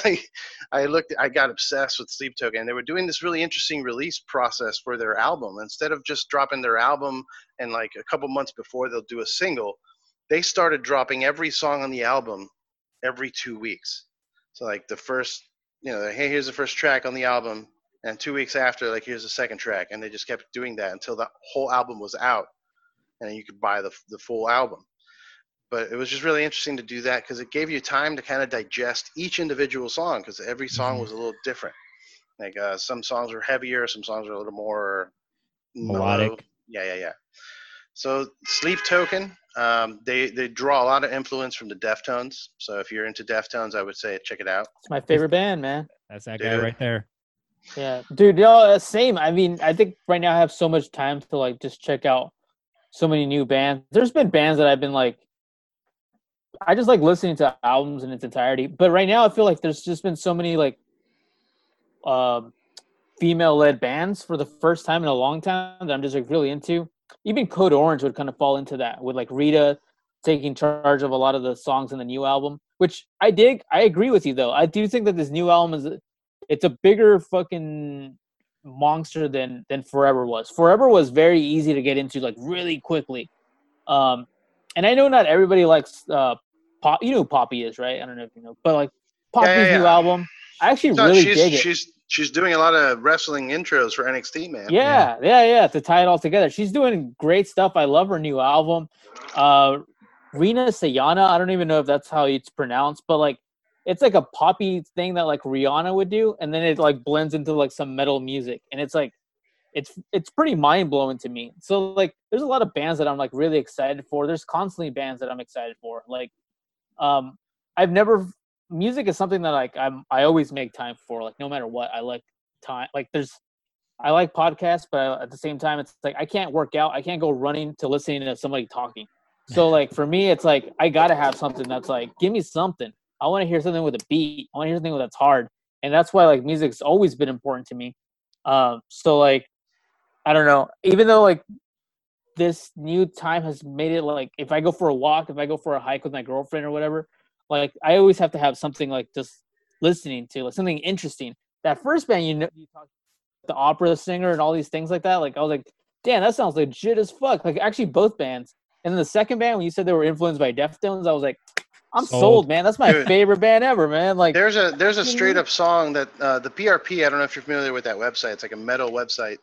Like, I looked, I got obsessed with Sleep Token. They were doing this really interesting release process for their album. Instead of just dropping their album and like a couple months before they'll do a single, they started dropping every song on the album every two weeks. So like the first, you know, hey, here's the first track on the album. And two weeks after, like, here's the second track. And they just kept doing that until the whole album was out. And you could buy the the full album. But it was just really interesting to do that because it gave you time to kind of digest each individual song because every song was a little different. Like, uh, some songs were heavier. Some songs were a little more melodic. Mellow. Yeah, yeah, yeah. So Sleep Token, um, they, they draw a lot of influence from the Deftones. So if you're into Deftones, I would say check it out. It's my favorite band, man. That's that Dude. guy right there. Yeah, dude, no, same. I mean, I think right now I have so much time to like just check out so many new bands. There's been bands that I've been like, I just like listening to albums in its entirety. But right now I feel like there's just been so many like um, female-led bands for the first time in a long time that I'm just like really into. Even Code Orange would kind of fall into that with like Rita taking charge of a lot of the songs in the new album, which I dig. I agree with you though. I do think that this new album is... It's a bigger fucking monster than than Forever was. Forever was very easy to get into, like, really quickly. Um, and I know not everybody likes uh, Pop. You know who Poppy is, right? I don't know if you know. But, like, Poppy's yeah, yeah, yeah. new album, I actually no, really she's, dig it. She's, she's doing a lot of wrestling intros for N X T, man. Yeah, yeah, yeah, yeah, to tie it all together. She's doing great stuff. I love her new album. Uh, Rina Sayana, I don't even know if that's how it's pronounced, but, like, it's like a poppy thing that like Rihanna would do. And then it like blends into like some metal music. And it's like, it's, it's pretty mind blowing to me. So like, there's a lot of bands that I'm like really excited for. There's constantly bands that I'm excited for. Like, um, I've never, music is something that like I'm, I always make time for, like, no matter what. I like time. Like there's, I like podcasts, but I, at the same time, it's like, I can't work out. I can't go running to listening to somebody talking. So like, for me, it's like, I gotta have something that's like, give me something. I want to hear something with a beat. I want to hear something that's hard. And that's why, like, music's always been important to me. Um, so, like, I don't know. Even though, like, this new time has made it, like, if I go for a walk, if I go for a hike with my girlfriend or whatever, like, I always have to have something, like, just listening to, like, something interesting. That first band, you know, you talk the opera singer and all these things like that. Like, I was like, damn, that sounds legit as fuck. Like, actually, both bands. And then the second band, when you said they were influenced by Deftones, I was like, I'm sold. sold, man. That's my Dude, favorite band ever, man. Like, there's a there's a straight up song that uh, the P R P. I don't know if you're familiar with that website. It's like a metal website.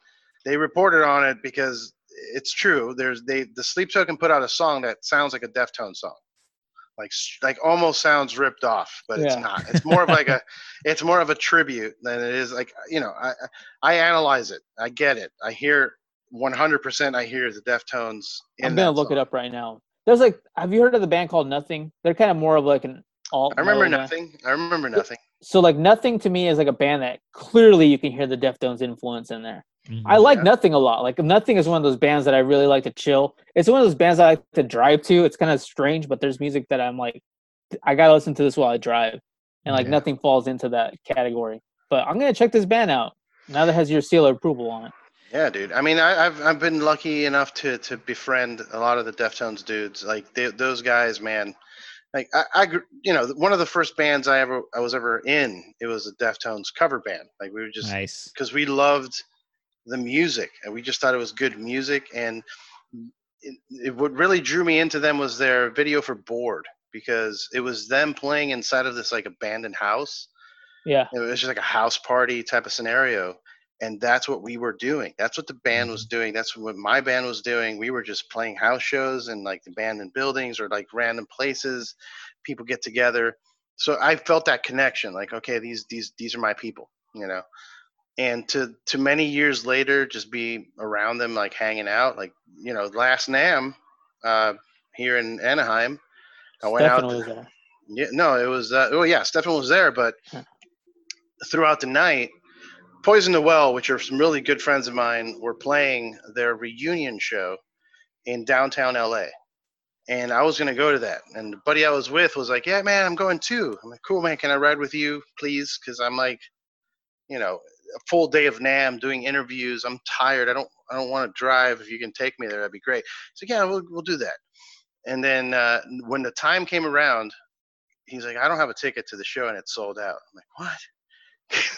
They reported on it because it's true. There's they the Sleep Token put out a song that sounds like a Deftones song, like like almost sounds ripped off, but yeah. it's not. It's more of like a it's more of a tribute than it is like you know. I I analyze it. I get it. I hear one hundred percent. I hear the Deftones. In I'm gonna look song. it up right now. There's like, have you heard of the band called Nothing? They're kind of more of like an alt. I remember Nothing. Band. I remember Nothing. So like Nothing to me is like a band that clearly you can hear the Deftones influence in there. Mm-hmm. I like yeah. Nothing a lot. Like Nothing is one of those bands that I really like to chill. It's one of those bands I like to drive to. It's kind of strange, but there's music that I'm like, I gotta listen to this while I drive, and like yeah. Nothing falls into that category. But I'm gonna check this band out now that has your seal of approval on it. Yeah, dude. I mean, I, I've I've been lucky enough to, to befriend a lot of the Deftones dudes. Like they, those guys, man. Like I, I, you know, one of the first bands I ever I was ever in, it was a Deftones cover band. Like we were just nice because we loved the music and we just thought it was good music. And it, it, what really drew me into them was their video for Bored, because it was them playing inside of this like abandoned house. Yeah, it was just like a house party type of scenario. And that's what we were doing. That's what the band was doing. That's what my band was doing. We were just playing house shows in like abandoned buildings or like random places. People get together. So I felt that connection. Like, okay, these these these are my people, you know. And to to many years later, just be around them, like hanging out. Like, you know, last NAMM uh, here in Anaheim, I went Stefan out. Was there. Yeah, no, it was. Uh, oh yeah, Stefan was there, but throughout the night. Poison the Well, which are some really good friends of mine, were playing their reunion show in downtown L A. And I was going to go to that. And the buddy I was with was like, yeah, man, I'm going too. I'm like, cool, man. Can I ride with you, please? Because I'm like, you know, a full day of NAMM doing interviews. I'm tired. I don't I don't want to drive. If you can take me there, that'd be great. So, yeah, we'll, we'll do that. And then uh, when the time came around, he's like, I don't have a ticket to the show, and it's sold out. I'm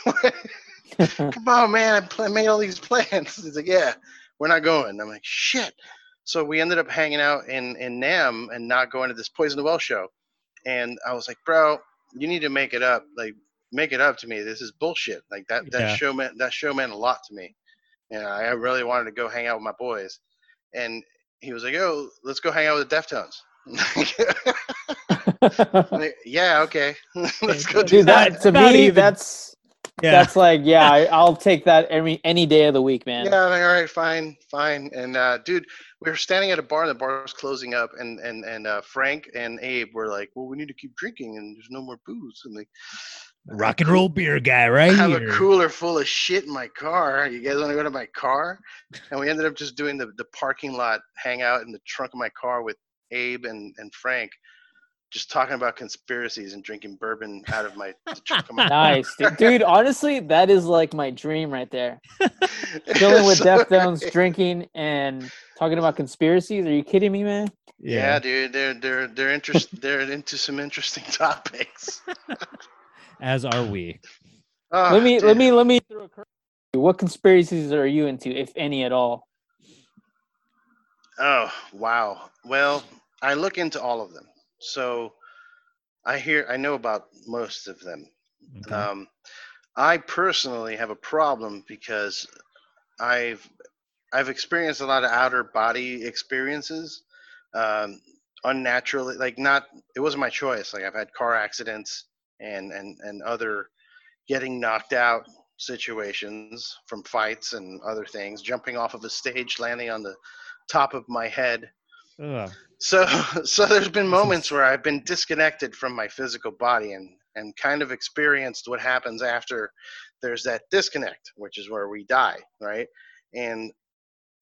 like, what? Come on, man. I, pl- I made all these plans. He's like, yeah, we're not going. I'm like, shit. So we ended up hanging out in, in NAMM and not going to this Poison the Well show. And I was like, bro, you need to make it up. Like, make it up to me. This is bullshit. Like, that, that yeah. show meant, that show meant a lot to me. And I really wanted to go hang out with my boys. And he was like, yo, let's go hang out with the Deftones. Like, yeah. Okay. Let's go do Dude, that. that. To not me, even. that's, yeah. that's like, yeah, I, I'll take that every, any day of the week, man. Yeah. I'm like, all right, fine, fine. And uh, dude, we were standing at a bar and the bar was closing up, and, and, and uh, Frank and Abe were like, well, we need to keep drinking and there's no more booze. And like, rock and roll beer guy, right? I have here. a cooler full of shit in my car. You guys want to go to my car? And we ended up just doing the, the parking lot hangout in the trunk of my car with Abe and, and Frank, just talking about conspiracies and drinking bourbon out of my trunk of my nice. car. Nice. Dude, honestly, that is like my dream right there. Chilling with so Deftones, right. drinking, and talking about conspiracies. Are you kidding me, man? Yeah, yeah dude. They're, they're, they're, interest, they're into some interesting topics. As are we. Oh, let me, dude. let me, let me throw a curve. What conspiracies are you into, if any at all? Oh, wow. Well, I look into all of them. So I hear, I know about most of them. Okay. Um, I personally have a problem because I've, I've experienced a lot of outer body experiences. Um, unnaturally, like not, it wasn't my choice. Like I've had car accidents. And, and and other getting knocked out situations from fights and other things, jumping off of a stage, landing on the top of my head. Ugh. So so there's been moments where I've been disconnected from my physical body and, and kind of experienced what happens after there's that disconnect, which is where we die, right? And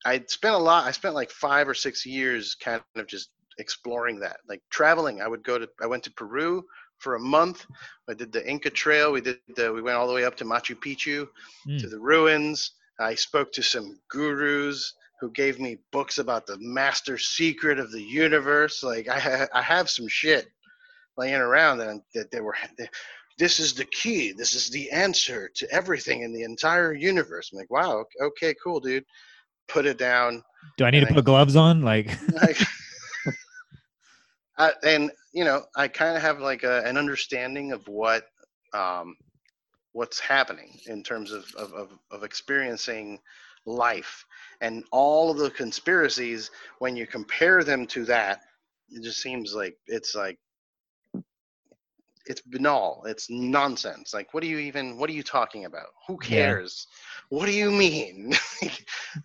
I spent a lot, I spent like five or six years kind of just exploring that, like traveling. I would go to, I went to Peru for a month. I did the Inca Trail. We did the, we went all the way up to Machu Picchu, mm. to the ruins. I spoke to some gurus who gave me books about the master secret of the universe. Like I, ha- I have some shit laying around and that they were, they, this is the key. This is the answer to everything in the entire universe. I'm like, wow. Okay, cool, dude. Put it down. Do I need and to I, put gloves on? Like, like I, and you know, I kind of have like a, an understanding of what, um, what's happening in terms of, of, of, of experiencing life, and all of the conspiracies, when you compare them to that, it just seems like it's like, it's banal. It's nonsense. Like, what do you even, what are you talking about? Who cares? Yeah. What do you mean?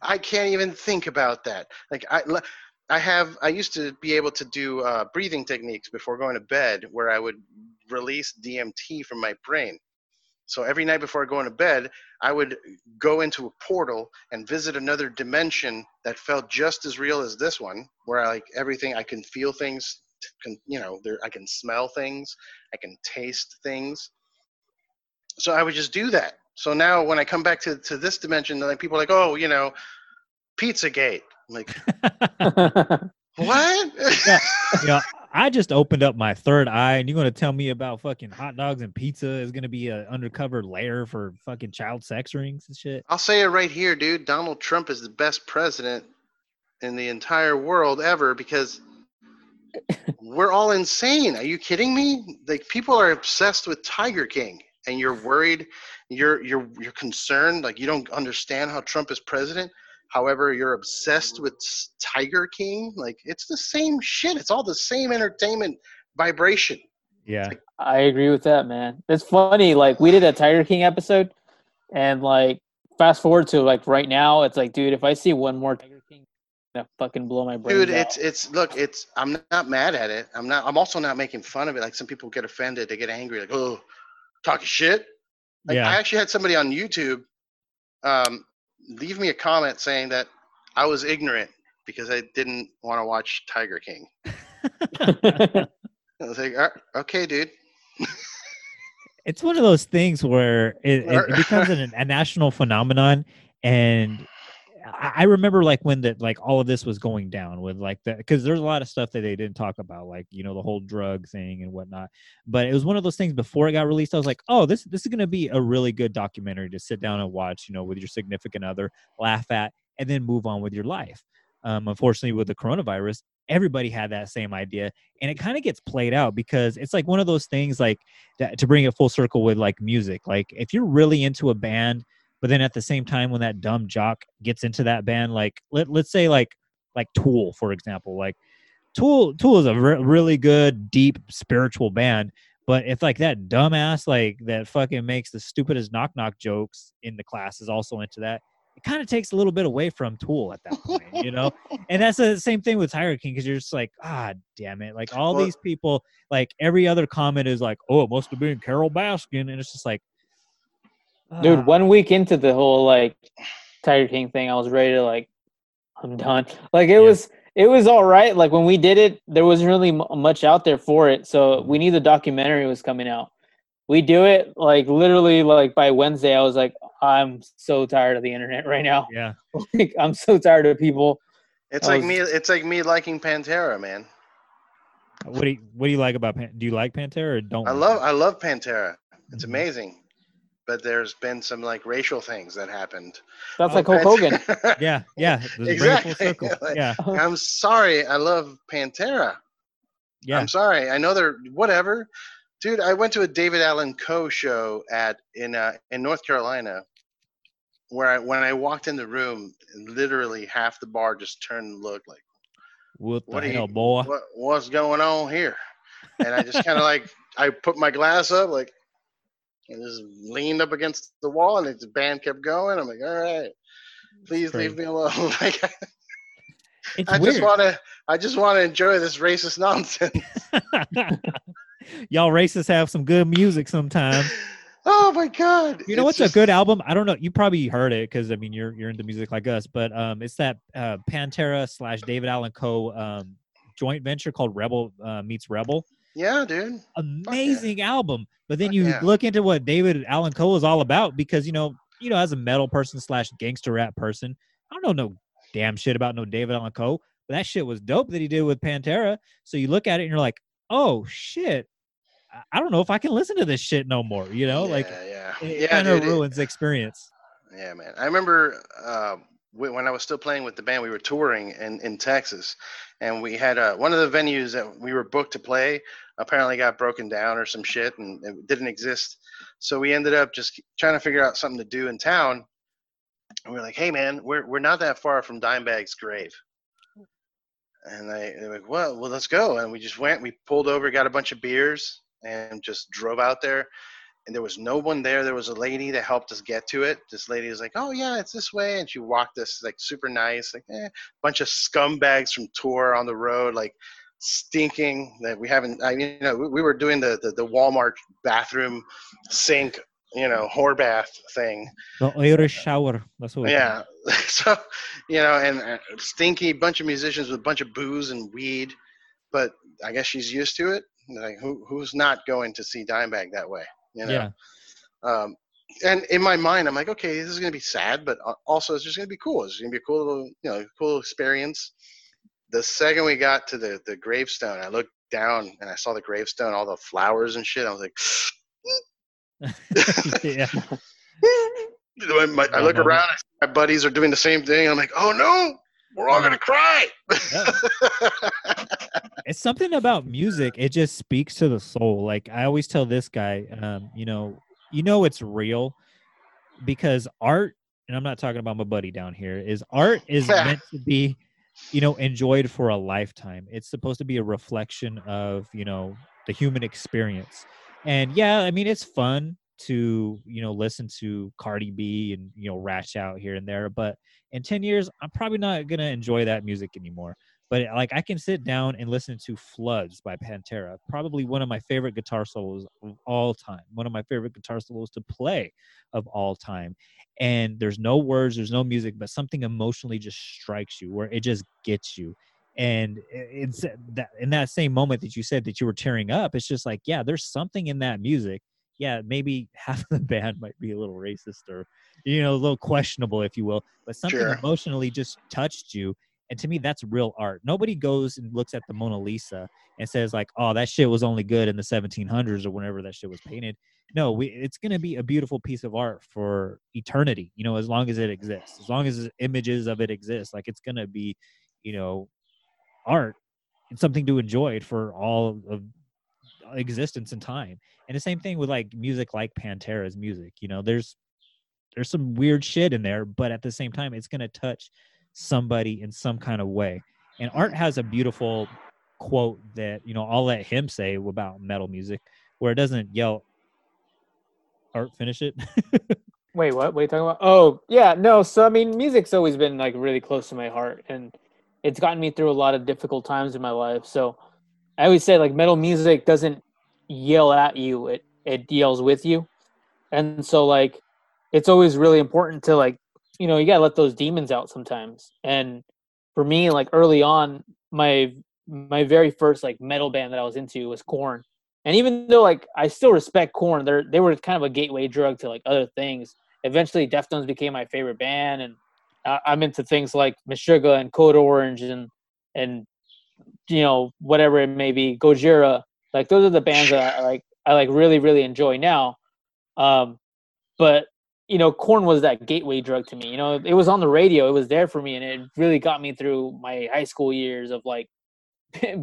I can't even think about that. Like I, l- I have, I used to be able to do uh, breathing techniques before going to bed, where I would release D M T from my brain. So every night before going to bed, I would go into a portal and visit another dimension that felt just as real as this one, where I like everything, I can feel things, can, you know, there, I can smell things, I can taste things. So I would just do that. So now when I come back to, to this dimension, like people are like, oh, you know, Pizzagate. I'm like, what? yeah, you know, I just opened up my third eye, and you're going to tell me about fucking hot dogs and pizza is going to be an undercover lair for fucking child sex rings and shit. I'll say it right here, dude. Donald Trump is the best president in the entire world ever, because we're all insane. Are you kidding me? Like, people are obsessed with Tiger King, and you're worried, you're you're you're concerned, like you don't understand how Trump is president. However, you're obsessed with Tiger King. Like, it's the same shit. It's all the same entertainment vibration. Yeah. Like, I agree with that, man. It's funny. Like, we did a Tiger King episode, and like, fast forward to like right now, it's like, dude, if I see one more Tiger King, I'm gonna fucking blow my brain. Dude, out. it's, it's, look, it's, I'm not mad at it. I'm not, I'm also not making fun of it. Like, some people get offended. They get angry. Like, oh, talking shit. Like, yeah. I actually had somebody on YouTube, um, leave me a comment saying that I was ignorant because I didn't want to watch Tiger King. I was like, okay, dude. It's one of those things where it, it becomes an, a national phenomenon. And I remember like when the, like all of this was going down with like that, because there's a lot of stuff that they didn't talk about, like, you know, the whole drug thing and whatnot. But it was one of those things before it got released. I was like, oh, this, this is going to be a really good documentary to sit down and watch, you know, with your significant other, laugh at, and then move on with your life. Um, unfortunately, with the coronavirus, everybody had that same idea, and it kind of gets played out because it's like one of those things, like that, to bring it full circle with like music. Like if you're really into a band, but then at the same time, when that dumb jock gets into that band, like let let's say like like Tool, for example, like Tool Tool is a re- really good, deep spiritual band. But if like that dumbass, like that fucking makes the stupidest knock knock jokes in the class is also into that, it kind of takes a little bit away from Tool at that point, you know? And that's the same thing with Tiger King, because you're just like, ah, damn it. Like, all well, these people, like, every other comment is like, oh, it must have been Carol Baskin. And it's just like... Ah. Dude, one week into the whole, like, Tiger King thing, I was ready to, like, I'm done. Like, it yeah. was it was all right. Like, when we did it, there wasn't really m- much out there for it. So we knew the documentary was coming out. We do it, like, literally, like, by Wednesday, I was like... I'm so tired of the internet right now. Yeah. Like, I'm so tired of people. It's I like was... me it's like me liking Pantera, man. What do you what do you like about Pantera? Do you like Pantera or don't I like love it? I love Pantera. It's amazing. But there's been some like racial things that happened. That's oh, like Hulk Hogan. yeah, yeah. Exactly. Like, yeah. I'm sorry, I love Pantera. Yeah. I'm sorry. I know they're whatever. Dude, I went to a David Allan Coe show at in uh, in North Carolina, where I, when I walked in the room, literally half the bar just turned and looked like, "What the what hell, you, boy? What, what's going on here?" And I just kind of like I put my glass up, like, and just leaned up against the wall, and the band kept going. I'm like, "All right, please Great. leave me alone." Like, it's I weird. just want to I just want to enjoy this racist nonsense. Y'all racists have some good music sometimes. Oh my God! You know it's what's just... a good album? I don't know. You probably heard it because I mean you're you're into music like us, but um, it's that uh, Pantera slash David Allan Coe um joint venture called Rebel uh, Meets Rebel. Yeah, dude. Amazing yeah. album. But then Fuck you yeah. look into what David Allan Coe is all about because you know you know as a metal person slash gangster rap person, I don't know no damn shit about no David Allan Coe. But that shit was dope that he did with Pantera. So you look at it and you're like, oh shit. I don't know if I can listen to this shit no more, you know, yeah, like yeah. it, it yeah, kind of ruins the experience. Yeah, man. I remember uh, when I was still playing with the band, we were touring in, in Texas and we had uh, one of the venues that we were booked to play apparently got broken down or some shit and it didn't exist. So we ended up just trying to figure out something to do in town. And we were like, hey man, we're, we're not that far from Dimebag's grave. And they, they were like, well, well, let's go. And we just went, we pulled over, got a bunch of beers. And just drove out there, and there was no one there. There was a lady that helped us get to it. This lady was like, "Oh yeah, it's this way," and she walked us like super nice, like eh, bunch of scumbags from tour on the road, like stinking that we haven't. I mean, you know, we, we were doing the, the the Walmart bathroom sink, you know, whore bath thing. The Irish shower. That's what. Yeah. So, you know, and uh, stinky bunch of musicians with a bunch of booze and weed, but I guess she's used to it. Like who who's not going to see Dimebag that way, you know? Yeah. Um, and in my mind, I'm like, okay, this is gonna be sad, but also it's just gonna be cool. It's gonna be a cool little, you know, cool experience. The second we got to the the gravestone, I looked down and I saw the gravestone, all the flowers and shit. I was like, yeah. my, my, I look around, I see my buddies are doing the same thing. I'm like, oh no. We're all going to cry. Yeah. It's something about music. It just speaks to the soul. Like I always tell this guy, um, you know, you know, it's real because art, and I'm not talking about my buddy down here, is art is meant to be, you know, enjoyed for a lifetime. It's supposed to be a reflection of, you know, the human experience. And yeah, I mean, it's fun to, you know, listen to Cardi B and, you know, rash out here and there. But in ten years, I'm probably not going to enjoy that music anymore. But like I can sit down and listen to Floods by Pantera, probably one of my favorite guitar solos of all time, one of my favorite guitar solos to play of all time. And there's no words, there's no music, but something emotionally just strikes you where it just gets you. And it's that, in that same moment that you said that you were tearing up, it's just like, yeah, there's something in that music. Yeah, maybe half of the band might be a little racist or, you know, a little questionable, if you will, but something sure. emotionally just touched you. And to me, that's real art. Nobody goes and looks at the Mona Lisa and says like, oh, that shit was only good in the seventeen hundreds or whenever that shit was painted. No, we, it's going to be a beautiful piece of art for eternity, you know, as long as it exists, as long as images of it exist, like it's going to be, you know, art and something to enjoy for all of existence and time. And the same thing with like music, like Pantera's music, you know, there's, there's some weird shit in there, but at the same time, it's going to touch somebody in some kind of way. And Art has a beautiful quote that, you know, I'll let him say about metal music, where it doesn't yell, Art, finish it. Wait, what? What are you talking about? Oh, yeah, no. So, I mean, music's always been like really close to my heart, and it's gotten me through a lot of difficult times in my life. So I always say, like, metal music doesn't yell at you. It, it yells with you. And so, like, it's always really important to, like, you know, you got to let those demons out sometimes. And for me, like, early on, my my very first, like, metal band that I was into was Korn. And even though, like, I still respect Korn, they they were kind of a gateway drug to, like, other things. Eventually, Deftones became my favorite band, and I, I'm into things like Meshuggah and Code Orange and, and you know, whatever it may be, Gojira. Like, those are the bands that I, like, I, like, really, really enjoy now. Um, but... you know, Korn was that gateway drug to me. You know, it was on the radio. It was there for me, and it really got me through my high school years of, like,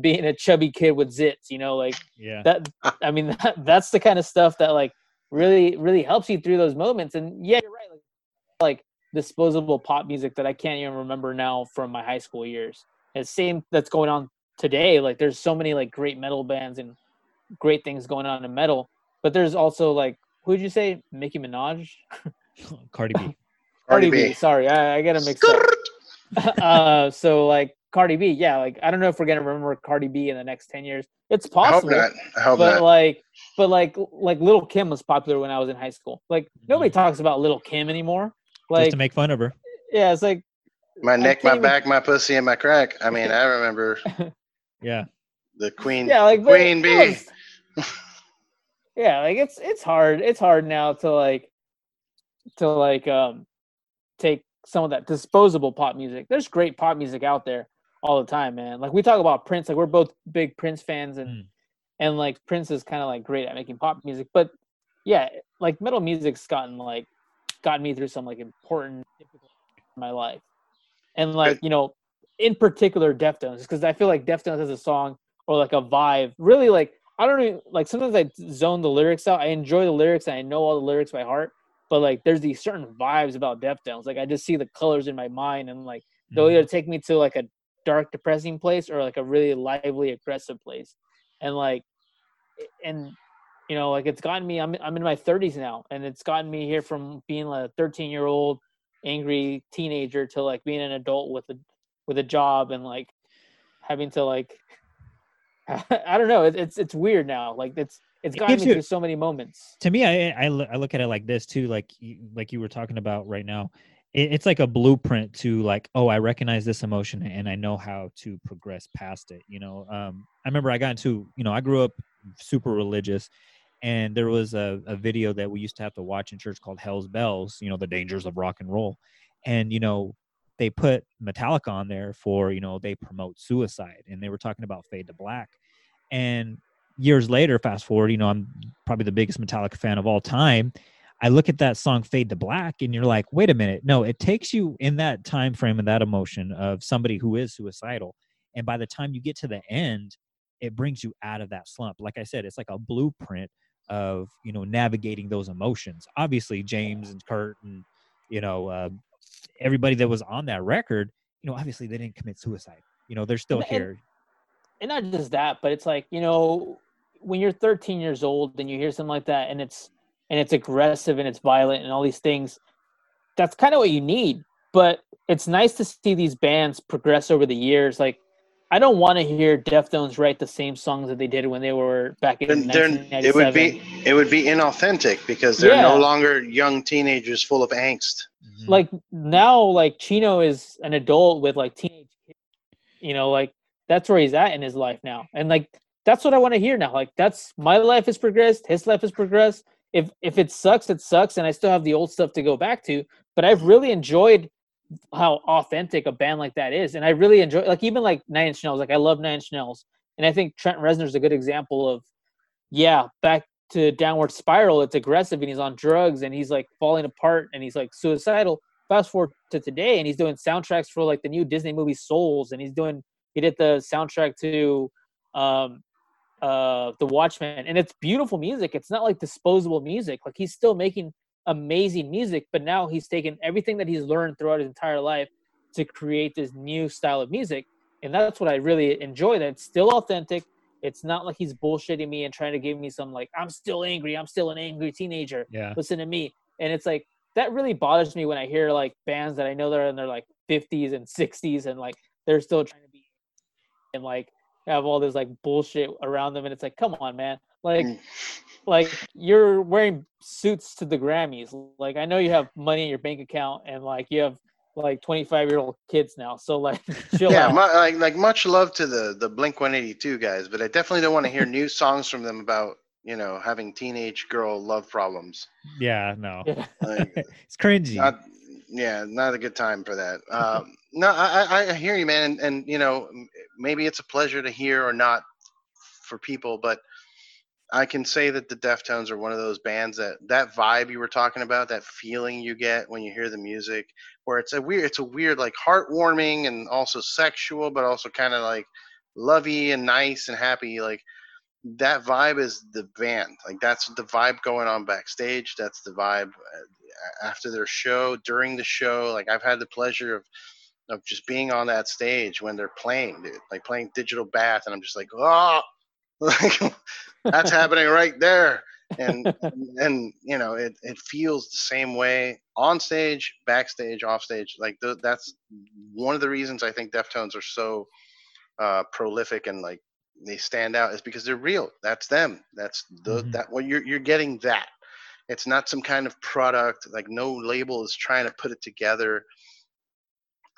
being a chubby kid with zits, you know, like, yeah. that. I mean, that, that's the kind of stuff that, like, really, really helps you through those moments. And, yeah, you're right. Like, like disposable pop music that I can't even remember now from my high school years. And same that's going on today. Like, there's so many, like, great metal bands and great things going on in metal. But there's also, like, who did you say? Nicki Minaj? Cardi B. Cardi B. B. Sorry, I, I got to mix up. uh, so, like, Cardi B, yeah. Like, I don't know if we're going to remember Cardi B in the next ten years. It's possible. I hope not. I hope but, not. Like, but, like, like Little Kim was popular when I was in high school. Like, nobody talks about Little Kim anymore. Like, just to make fun of her. Yeah, it's like. My neck, my even... back, my pussy, and my crack. I mean, I remember. Yeah. The Queen. Yeah, like. Queen Bee. Yeah, like it's it's hard. It's hard now to like to like um take some of that disposable pop music. There's great pop music out there all the time, man. Like we talk about Prince, like we're both big Prince fans and mm. and like Prince is kind of like great at making pop music, but yeah, like metal music's gotten like gotten me through some like important difficulties in my life. And like, you know, in particular Deftones, because I feel like Deftones has a song or like a vibe, really like I don't even like sometimes I zone the lyrics out. I enjoy the lyrics and I know all the lyrics by heart, but like there's these certain vibes about Deftones. Like I just see the colors in my mind and like they'll either take me to like a dark, depressing place or like a really lively, aggressive place. And like, and you know, like it's gotten me, I'm, I'm in my thirties now and it's gotten me here from being like a thirteen year old angry teenager to like being an adult with a, with a job and like having to like, I don't know. It's it's weird now. Like it's it's gotten me through so many moments. To me, I I look at it like this too. Like like you were talking about right now, it's like a blueprint to like, oh, I recognize this emotion and I know how to progress past it. You know, um, I remember I got into you know I grew up super religious, and there was a, a video that we used to have to watch in church called Hell's Bells. You know, the dangers of rock and roll, and you know. They put Metallica on there for, you know, they promote suicide and they were talking about Fade to Black. And years later, fast forward, you know, I'm probably the biggest Metallica fan of all time. I look at that song Fade to Black and you're like, wait a minute. No, it takes you in that time frame and that emotion of somebody who is suicidal. And by the time you get to the end, it brings you out of that slump. Like I said, it's like a blueprint of, you know, navigating those emotions. Obviously, James and Kurt and, you know, uh, everybody that was on that record, you know, obviously they didn't commit suicide. You know, they're still and, here. And not just that, but it's like, you know, when you're thirteen years old and you hear something like that and it's and it's aggressive and it's violent and all these things, that's kind of what you need. But it's nice to see these bands progress over the years. Like, I don't want to hear Deftones write the same songs that they did when they were back in nineteen ninety-seven. It would be it would be inauthentic because they're yeah. no longer young teenagers full of angst. Like now, like Chino is an adult with like teenage kids, you know, like that's where he's at in his life now. And like, that's what I want to hear now. Like, that's my life has progressed. His life has progressed. If, if it sucks, it sucks. And I still have the old stuff to go back to, but I've really enjoyed how authentic a band like that is. And I really enjoy, like, even like Nine Inch Nails, like I love Nine Inch Nails. And I think Trent Reznor is a good example of, yeah, back to Downward Spiral. It's aggressive and he's on drugs and he's like falling apart and he's like suicidal. Fast forward to today and he's doing soundtracks for like the new Disney movie Souls. And he's doing, he did the soundtrack to um, uh, The Watchmen, and it's beautiful music. It's not like disposable music. Like, he's still making amazing music, but now he's taken everything that he's learned throughout his entire life to create this new style of music. And that's what I really enjoy, that it's still authentic. It's not like he's bullshitting me and trying to give me some, like, I'm still angry. I'm still an angry teenager. Yeah. Listen to me. And it's like, that really bothers me when I hear like bands that I know that are in their like fifties and sixties and like they're still trying to be and like have all this like bullshit around them. And it's like, come on, man. Like, like you're wearing suits to the Grammys. Like, I know you have money in your bank account and like you have like twenty-five year old kids now, so like chill yeah out. My, like like much love to the the Blink one eighty-two guys, but I definitely don't want to hear new songs from them about, you know, having teenage girl love problems. Yeah, no, like, it's cringy. Not, yeah, not a good time for that. Um, no, I, I hear you, man, and, and you know, maybe it's a pleasure to hear or not for people, but I can say that the Deftones are one of those bands that that vibe you were talking about, that feeling you get when you hear the music, where it's a weird, it's a weird, like heartwarming and also sexual, but also kind of like lovey and nice and happy. Like, that vibe is the band. Like, that's the vibe going on backstage. That's the vibe after their show, during the show. Like, I've had the pleasure of, of just being on that stage when they're playing, dude, like playing Digital Bath. And I'm just like, oh, like that's happening right there. And and you know, it it feels the same way on stage, backstage, off stage. Like th- that's one of the reasons I think Deftones are so uh prolific and like they stand out, is because they're real. That's them. That's the mm-hmm. that well, you're you're getting that. It's not some kind of product. Like, no label is trying to put it together.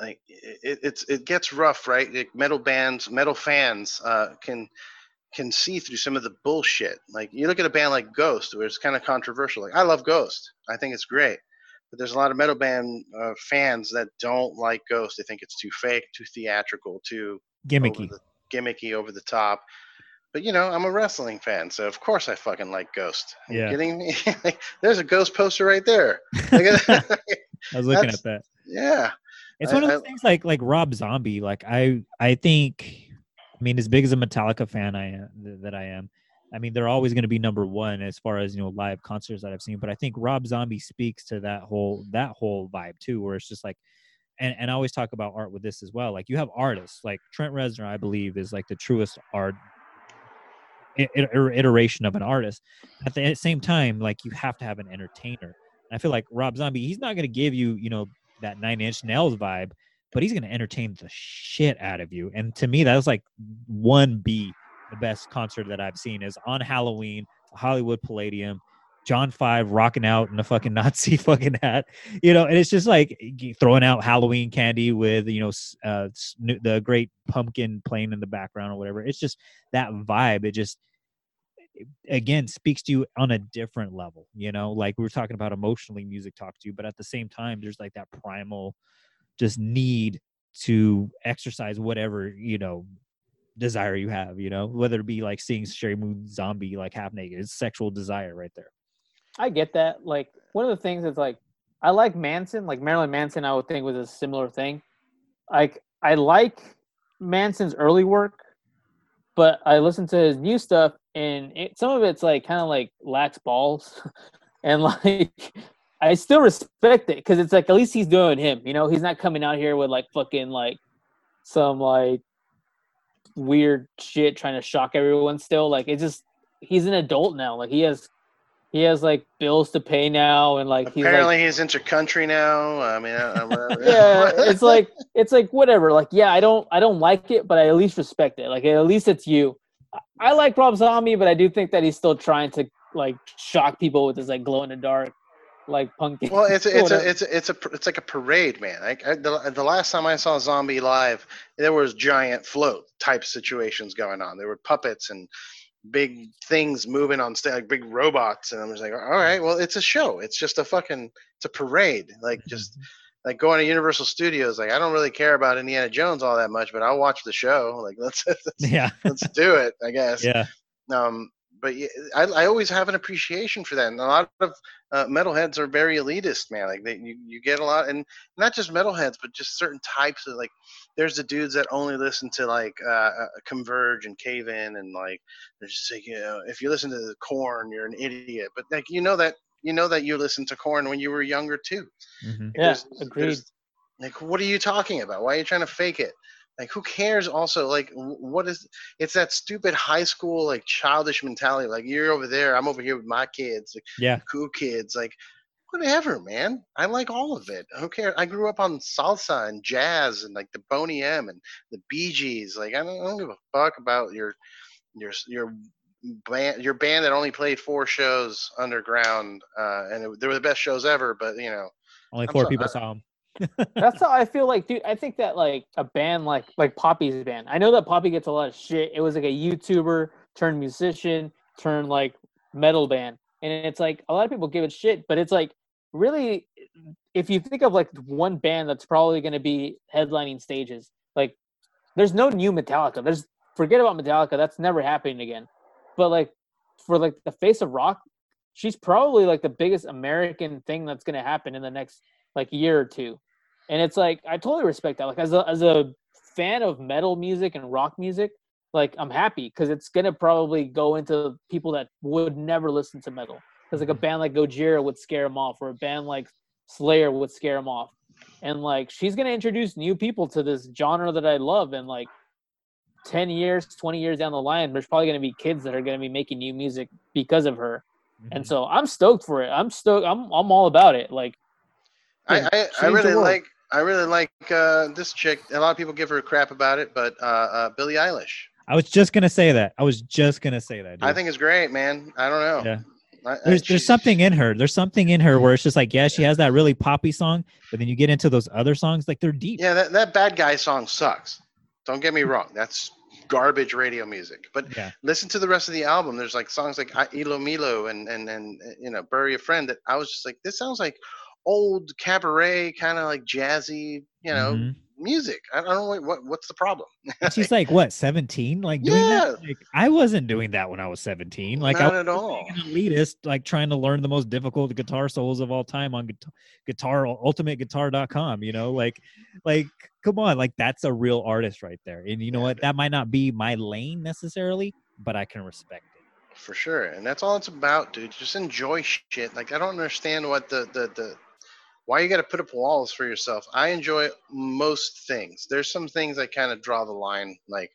Like it it's it gets rough, right? Like, metal bands, metal fans uh can can see through some of the bullshit. Like, you look at a band like Ghost, where it's kind of controversial. Like, I love Ghost. I think it's great. But there's a lot of metal band uh, fans that don't like Ghost. They think it's too fake, too theatrical, too gimmicky, over the, gimmicky over the top. But, you know, I'm a wrestling fan, so of course I fucking like Ghost. Are yeah. you kidding me? Like, there's a Ghost poster right there. Like, I was looking at that. Yeah. It's I, one of those I, things like, like Rob Zombie. Like, I, I think... I mean, as big as a Metallica fan I am, that I am, I mean, they're always going to be number one as far as, you know, live concerts that I've seen. But I think Rob Zombie speaks to that whole that whole vibe too, where it's just like, and, and I always talk about art with this as well. Like, you have artists like Trent Reznor, I believe, is like the truest art iteration of an artist. At the same time, like, you have to have an entertainer. And I feel like Rob Zombie, he's not going to give you, you know, that Nine Inch Nails vibe, but he's going to entertain the shit out of you. And to me, that was like one B, the best concert that I've seen is on Halloween, Hollywood Palladium, John Five rocking out in a fucking Nazi fucking hat, you know, and it's just like throwing out Halloween candy with, you know, uh, the Great Pumpkin playing in the background or whatever. It's just that vibe. It just, again, speaks to you on a different level, you know, like we were talking about emotionally music talks to you, but at the same time, there's like that primal, just need to exercise whatever, you know, desire you have, you know, whether it be like seeing Sherry Moon Zombie like half naked. It's sexual desire right there. I get that. Like, one of the things is like, I like Manson, like Marilyn Manson, I would think was a similar thing. Like, I like Manson's early work, but I listen to his new stuff and it, some of it's like kind of like lax balls and like I still respect it because it's like, at least he's doing him, you know, he's not coming out here with like fucking like some like weird shit trying to shock everyone still. Like, it's just, he's an adult now. Like, he has, he has like bills to pay now. And like, apparently he's, like, he's into country now. I mean, I, I, whatever. Yeah, it's like, it's like whatever. Like, yeah, I don't, I don't like it, but I at least respect it. Like, at least it's you. I, I like Rob Zombie, but I do think that he's still trying to like shock people with his like glow in the dark like punking. Well, it's a, it's a, it's a, it's a it's like a parade, man. Like I, the the last time I saw Zombie live, there was giant float type situations going on. There were puppets and big things moving on stage, like big robots, and I'm just like, all right, well, it's a show. It's just a fucking, it's a parade. Like just like going to Universal Studios. Like I don't really care about Indiana Jones all that much, but I'll watch the show. Like let's, let's yeah, let's do it, I guess. Yeah. Um, but yeah, I, I always have an appreciation for that, and a lot of uh, metalheads are very elitist, man. Like they, you, you get a lot, and not just metalheads, but just certain types of like. There's the dudes that only listen to like uh, Converge and Cave In, and like they're just like, you know, if you listen to the Korn, you're an idiot. But like you know that you know that you listened to Korn when you were younger too. Mm-hmm. Yeah, agreed. Like, what are you talking about? Why are you trying to fake it? Like, who cares? Also, like, what is – it's that stupid high school, like, childish mentality. Like, you're over there. I'm over here with my kids. Like, yeah. Cool kids. Like, whatever, man. I like all of it. Who cares? I grew up on salsa and jazz and, like, the Boney M and the Bee Gees. Like, I don't, I don't give a fuck about your your your band, your band that only played four shows underground. Uh, and it, they were the best shows ever, but, you know. Only four I'm, people I, saw them. That's how I feel like, dude. I think that like a band like like Poppy's band. I know that Poppy gets a lot of shit. It was like a YouTuber turned musician turned like metal band, and it's like a lot of people give it shit. But it's like really, if you think of like one band that's probably going to be headlining stages, like there's no new Metallica. There's forget about Metallica. That's never happening again. But like for like the face of rock, she's probably like the biggest American thing that's going to happen in the next like year or two. And it's like, I totally respect that. Like as a, as a fan of metal music and rock music, like I'm happy because it's going to probably go into people that would never listen to metal. Cause like a band like Gojira would scare them off, or a band like Slayer would scare them off. And like, she's going to introduce new people to this genre that I love. And like ten years, twenty years down the line, there's probably going to be kids that are going to be making new music because of her. Mm-hmm. And so I'm stoked for it. I'm stoked. I'm, I'm all about it. Like, I, I, I really like I really like uh, this chick. A lot of people give her crap about it, but uh, uh, Billie Eilish. I was just gonna say that. I was just gonna say that. Dude. I think it's great, man. I don't know. Yeah. I, there's I, there's something in her. There's something in her where it's just like, yeah, she has that really poppy song, but then you get into those other songs, like they're deep. Yeah, that, that bad guy song sucks. Don't get me wrong. That's garbage radio music. But yeah. Listen to the rest of the album. There's like songs like Ilo Milo and and and you know Bury a Friend that I was just like, this sounds like old cabaret kind of like jazzy, you know, mm-hmm. music. I don't know what what's the problem. She's like what seventeen, like doing yeah. that. Like I wasn't doing that when I was seventeen. Like not I was at all. An elitist, like trying to learn the most difficult guitar solos of all time on guitar, guitar ultimate guitar dot com. You know, like like come on, like that's a real artist right there. And you know yeah. what, that might not be my lane necessarily, but I can respect. it. For sure, and that's all it's about, dude. Just enjoy shit. Like I don't understand what the the the. Why you got to put up walls for yourself? I enjoy most things. There's some things I kind of draw the line, like,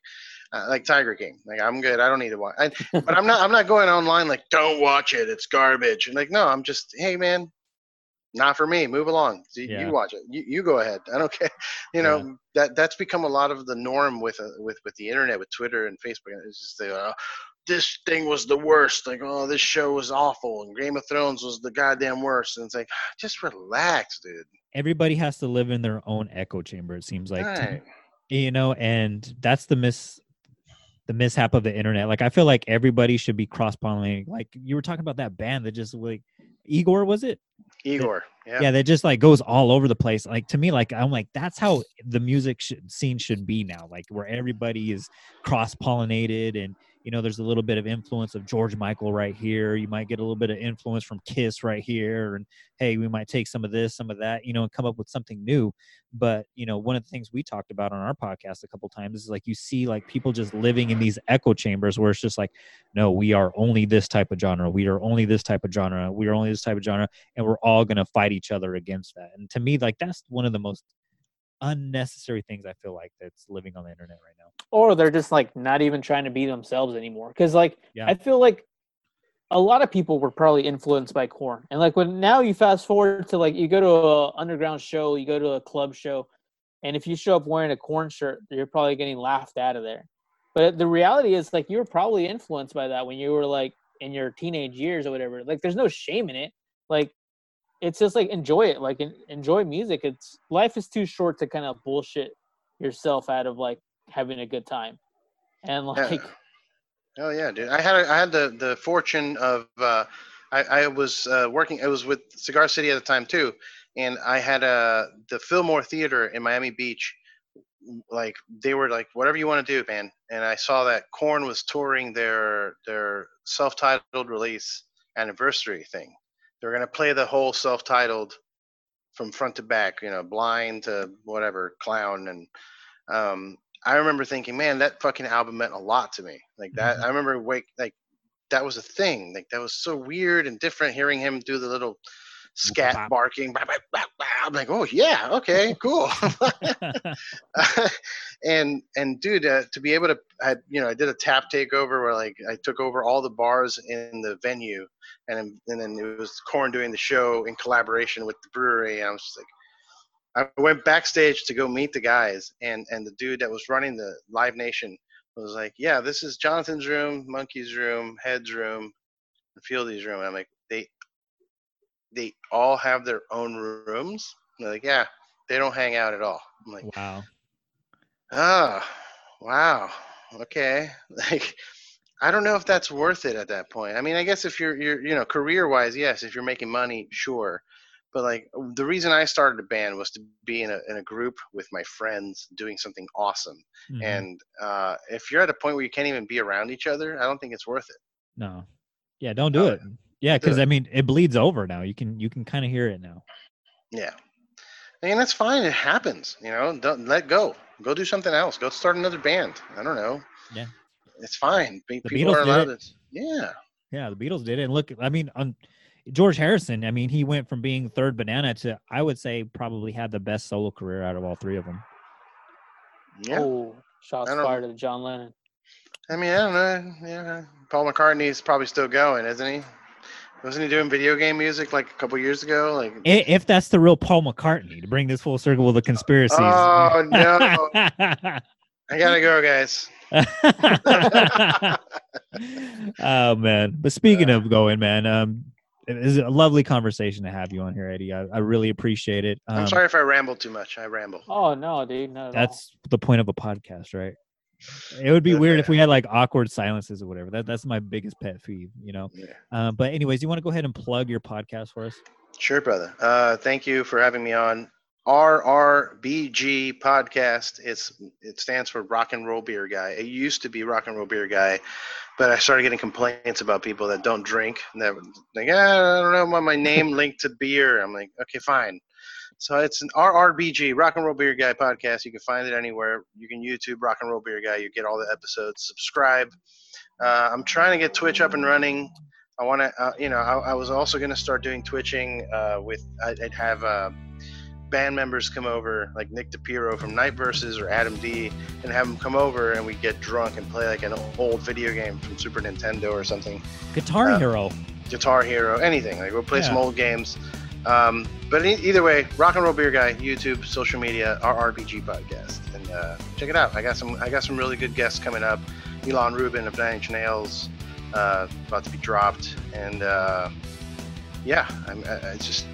uh, like Tiger King. Like I'm good. I don't need to watch. I, but I'm not. I'm not going online like don't watch it. It's garbage. And like no, I'm just hey man, not for me. Move along. You, yeah. you watch it. You, you go ahead. I don't care. You know yeah. that that's become a lot of the norm with uh, with with the internet, with Twitter and Facebook. It's just the. Uh, this thing was the worst. Like, oh, this show was awful. And Game of Thrones was the goddamn worst. And it's like, just relax, dude. Everybody has to live in their own echo chamber, it seems like. Right. You know, and that's the mis- the mishap of the internet. Like, I feel like everybody should be cross-pollinating. Like, you were talking about that band that just, like, Igorrr, was it? Igorrr, yeah. Yeah, that just, like, goes all over the place. Like, to me, like, I'm like, that's how the music should, scene should be now. Like, where everybody is cross-pollinated and, you know, there's a little bit of influence of George Michael right here. You might get a little bit of influence from Kiss right here. And, hey, we might take some of this, some of that, you know, and come up with something new. But, you know, one of the things we talked about on our podcast a couple times is like you see like people just living in these echo chambers where it's just like, no, we are only this type of genre. We are only this type of genre. We are only this type of genre. And we're all going to fight each other against that. And to me, like that's one of the most unnecessary things I feel like that's living on the internet right now. Or they're just like not even trying to be themselves anymore, because like yeah. I feel like a lot of people were probably influenced by Korn, and like when now you fast forward to like you go to a underground show, you go to a club show, and if you show up wearing a Korn shirt, you're probably getting laughed out of there. But the reality is like you were probably influenced by that when you were like in your teenage years or whatever. Like there's no shame in it. Like it's just like, enjoy it. Like, enjoy music. It's, life is too short to kind of bullshit yourself out of like having a good time. And like, yeah. Oh yeah, dude. I had, a, I had the, the fortune of, uh, I, I was uh, working, I was with Cigar City at the time too. And I had uh, the Fillmore Theater in Miami Beach. Like, they were like, whatever you want to do, man. And I saw that Korn was touring their, their self-titled release anniversary thing. They're going to play the whole self-titled from front to back, you know, Blind to whatever, Clown. And um, I remember thinking, man, that fucking album meant a lot to me. Like that, mm-hmm. I remember wake, like that was a thing. Like that was so weird and different, hearing him do the little scat wow. barking. Bah, bah, bah, bah. I'm like, oh yeah, okay, cool. and, and dude, uh, to be able to, I, you know, I did a tap takeover where like I took over all the bars in the venue. And and then it was Korn doing the show in collaboration with the brewery. And I was just like, I went backstage to go meet the guys, and, and the dude that was running the Live Nation was like, yeah, this is Jonathan's room, Monkey's room, Head's room, and Fieldy's room. And I'm like, they they all have their own rooms? And they're like, yeah, they don't hang out at all. I'm like, wow. Oh, wow. Okay. Like, I don't know if that's worth it at that point. I mean, I guess if you're, you're, you know, career-wise, yes. If you're making money, sure. But like, the reason I started a band was to be in a in a group with my friends doing something awesome. Mm-hmm. And uh, if you're at a point where you can't even be around each other, I don't think it's worth it. No. Yeah, don't do uh, it. Yeah, because I mean, it bleeds over now. You can you can kind of hear it now. Yeah. I mean, that's fine. It happens. You know, don't let go. Go do something else. Go start another band. I don't know. Yeah. It's fine. The People Beatles are allowed it. To, yeah. Yeah, the Beatles did it. And look, I mean, on George Harrison, I mean, he went from being third banana to, I would say, probably had the best solo career out of all three of them. Yeah. Oh, shots fired at John Lennon. I mean, I don't know. Yeah. Paul McCartney's probably still going, isn't he? Wasn't he doing video game music like a couple years ago? Like, if that's the real Paul McCartney, to bring this full circle with the conspiracies. Oh, no. I got to go, guys. Oh man, but speaking uh, of going, man, um it's a lovely conversation to have you on here, Eddie. I, I really appreciate it. um, I'm sorry if I ramble too much. I ramble. Oh no, dude, not at that's all. The point of a podcast, right? It would be weird if we had like awkward silences or whatever. That that's my biggest pet peeve, you know. Yeah. Um, but anyways, you want to go ahead and plug your podcast for us? Sure, brother. Uh thank you for having me on. R R B G podcast. It's it stands for Rock and Roll Beer Guy. It used to be Rock and Roll Beer Guy, but I started getting complaints about people that don't drink. And that like, ah, I don't know why my name linked to beer. I'm like, okay, fine. So it's an R R B G, Rock and Roll Beer Guy podcast. You can find it anywhere. You can YouTube Rock and Roll Beer Guy. You get all the episodes. Subscribe. Uh, I'm trying to get Twitch up and running. I want to, uh, you know, I, I was also going to start doing Twitching uh, with. I'd have. Uh, band members come over, like Nick DePiro from Night Versus or Adam D, and have them come over and we get drunk and play like an old video game from Super Nintendo or something. Guitar uh, Hero. Guitar Hero, anything. Like we'll play yeah. some old games. Um, but e- either way, Rock and Roll Beer Guy, YouTube, social media, R R B G podcast, and uh, check it out. I got some. I got some really good guests coming up. Elon Rubin of Nine Inch Nails, uh, about to be dropped, and uh, yeah, I'm I, I just.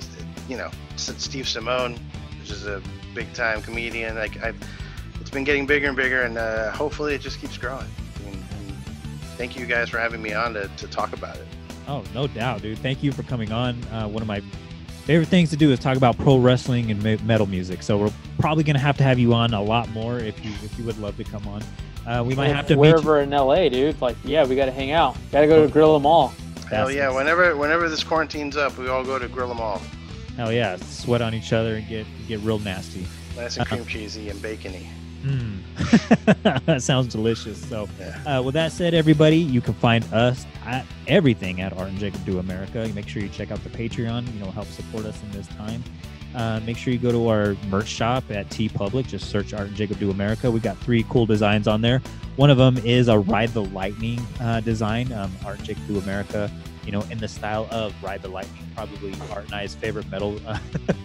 You know, Steve Simone, which is a big-time comedian. Like I've, it's been getting bigger and bigger, and uh, hopefully it just keeps growing. And, and thank you guys for having me on to, to talk about it. Oh, no doubt, dude. Thank you for coming on. Uh, one of my favorite things to do is talk about pro wrestling and me- metal music. So we're probably going to have to have you on a lot more if you if you would love to come on. Uh, we might if have to wherever meet you- in L A, dude. Like, yeah, we got to hang out. Got to go to Grill 'Em All. Hell yeah! Whenever whenever this quarantine's up, we all go to Grill 'Em All. Hell yeah, sweat on each other and get get real nasty. Nice and cream um, cheesy and bacony. Mm. That sounds delicious. So yeah. uh, with that said, everybody, you can find us at everything at Art and Jacob Do America. Make sure you check out the Patreon. You know, help support us in this time. Uh, make sure you go to our merch shop at TeePublic. Just search Art and Jacob Do America. We got three cool designs on there. One of them is a Ride the Lightning uh, design. Um, Art and Jacob Do America. You know, in the style of Ride the Lightning, probably Art and I's favorite metal uh,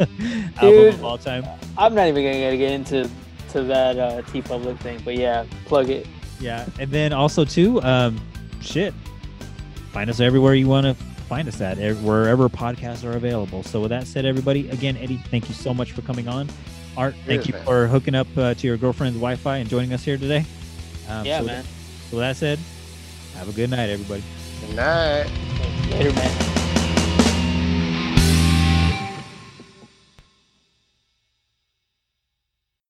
Dude, album of all time. I'm not even going to get into to that uh, TeePublic thing, but yeah, plug it. Yeah, and then also too, um, shit, find us everywhere you want to find us at wherever podcasts are available. So with that said, everybody, again, Eddie, thank you so much for coming on. Art, thank Cheers, you man. for hooking up uh, to your girlfriend's Wi-Fi and joining us here today. Um, yeah, so man. With that, so with that said, have a good night, everybody. Good night. Later, man.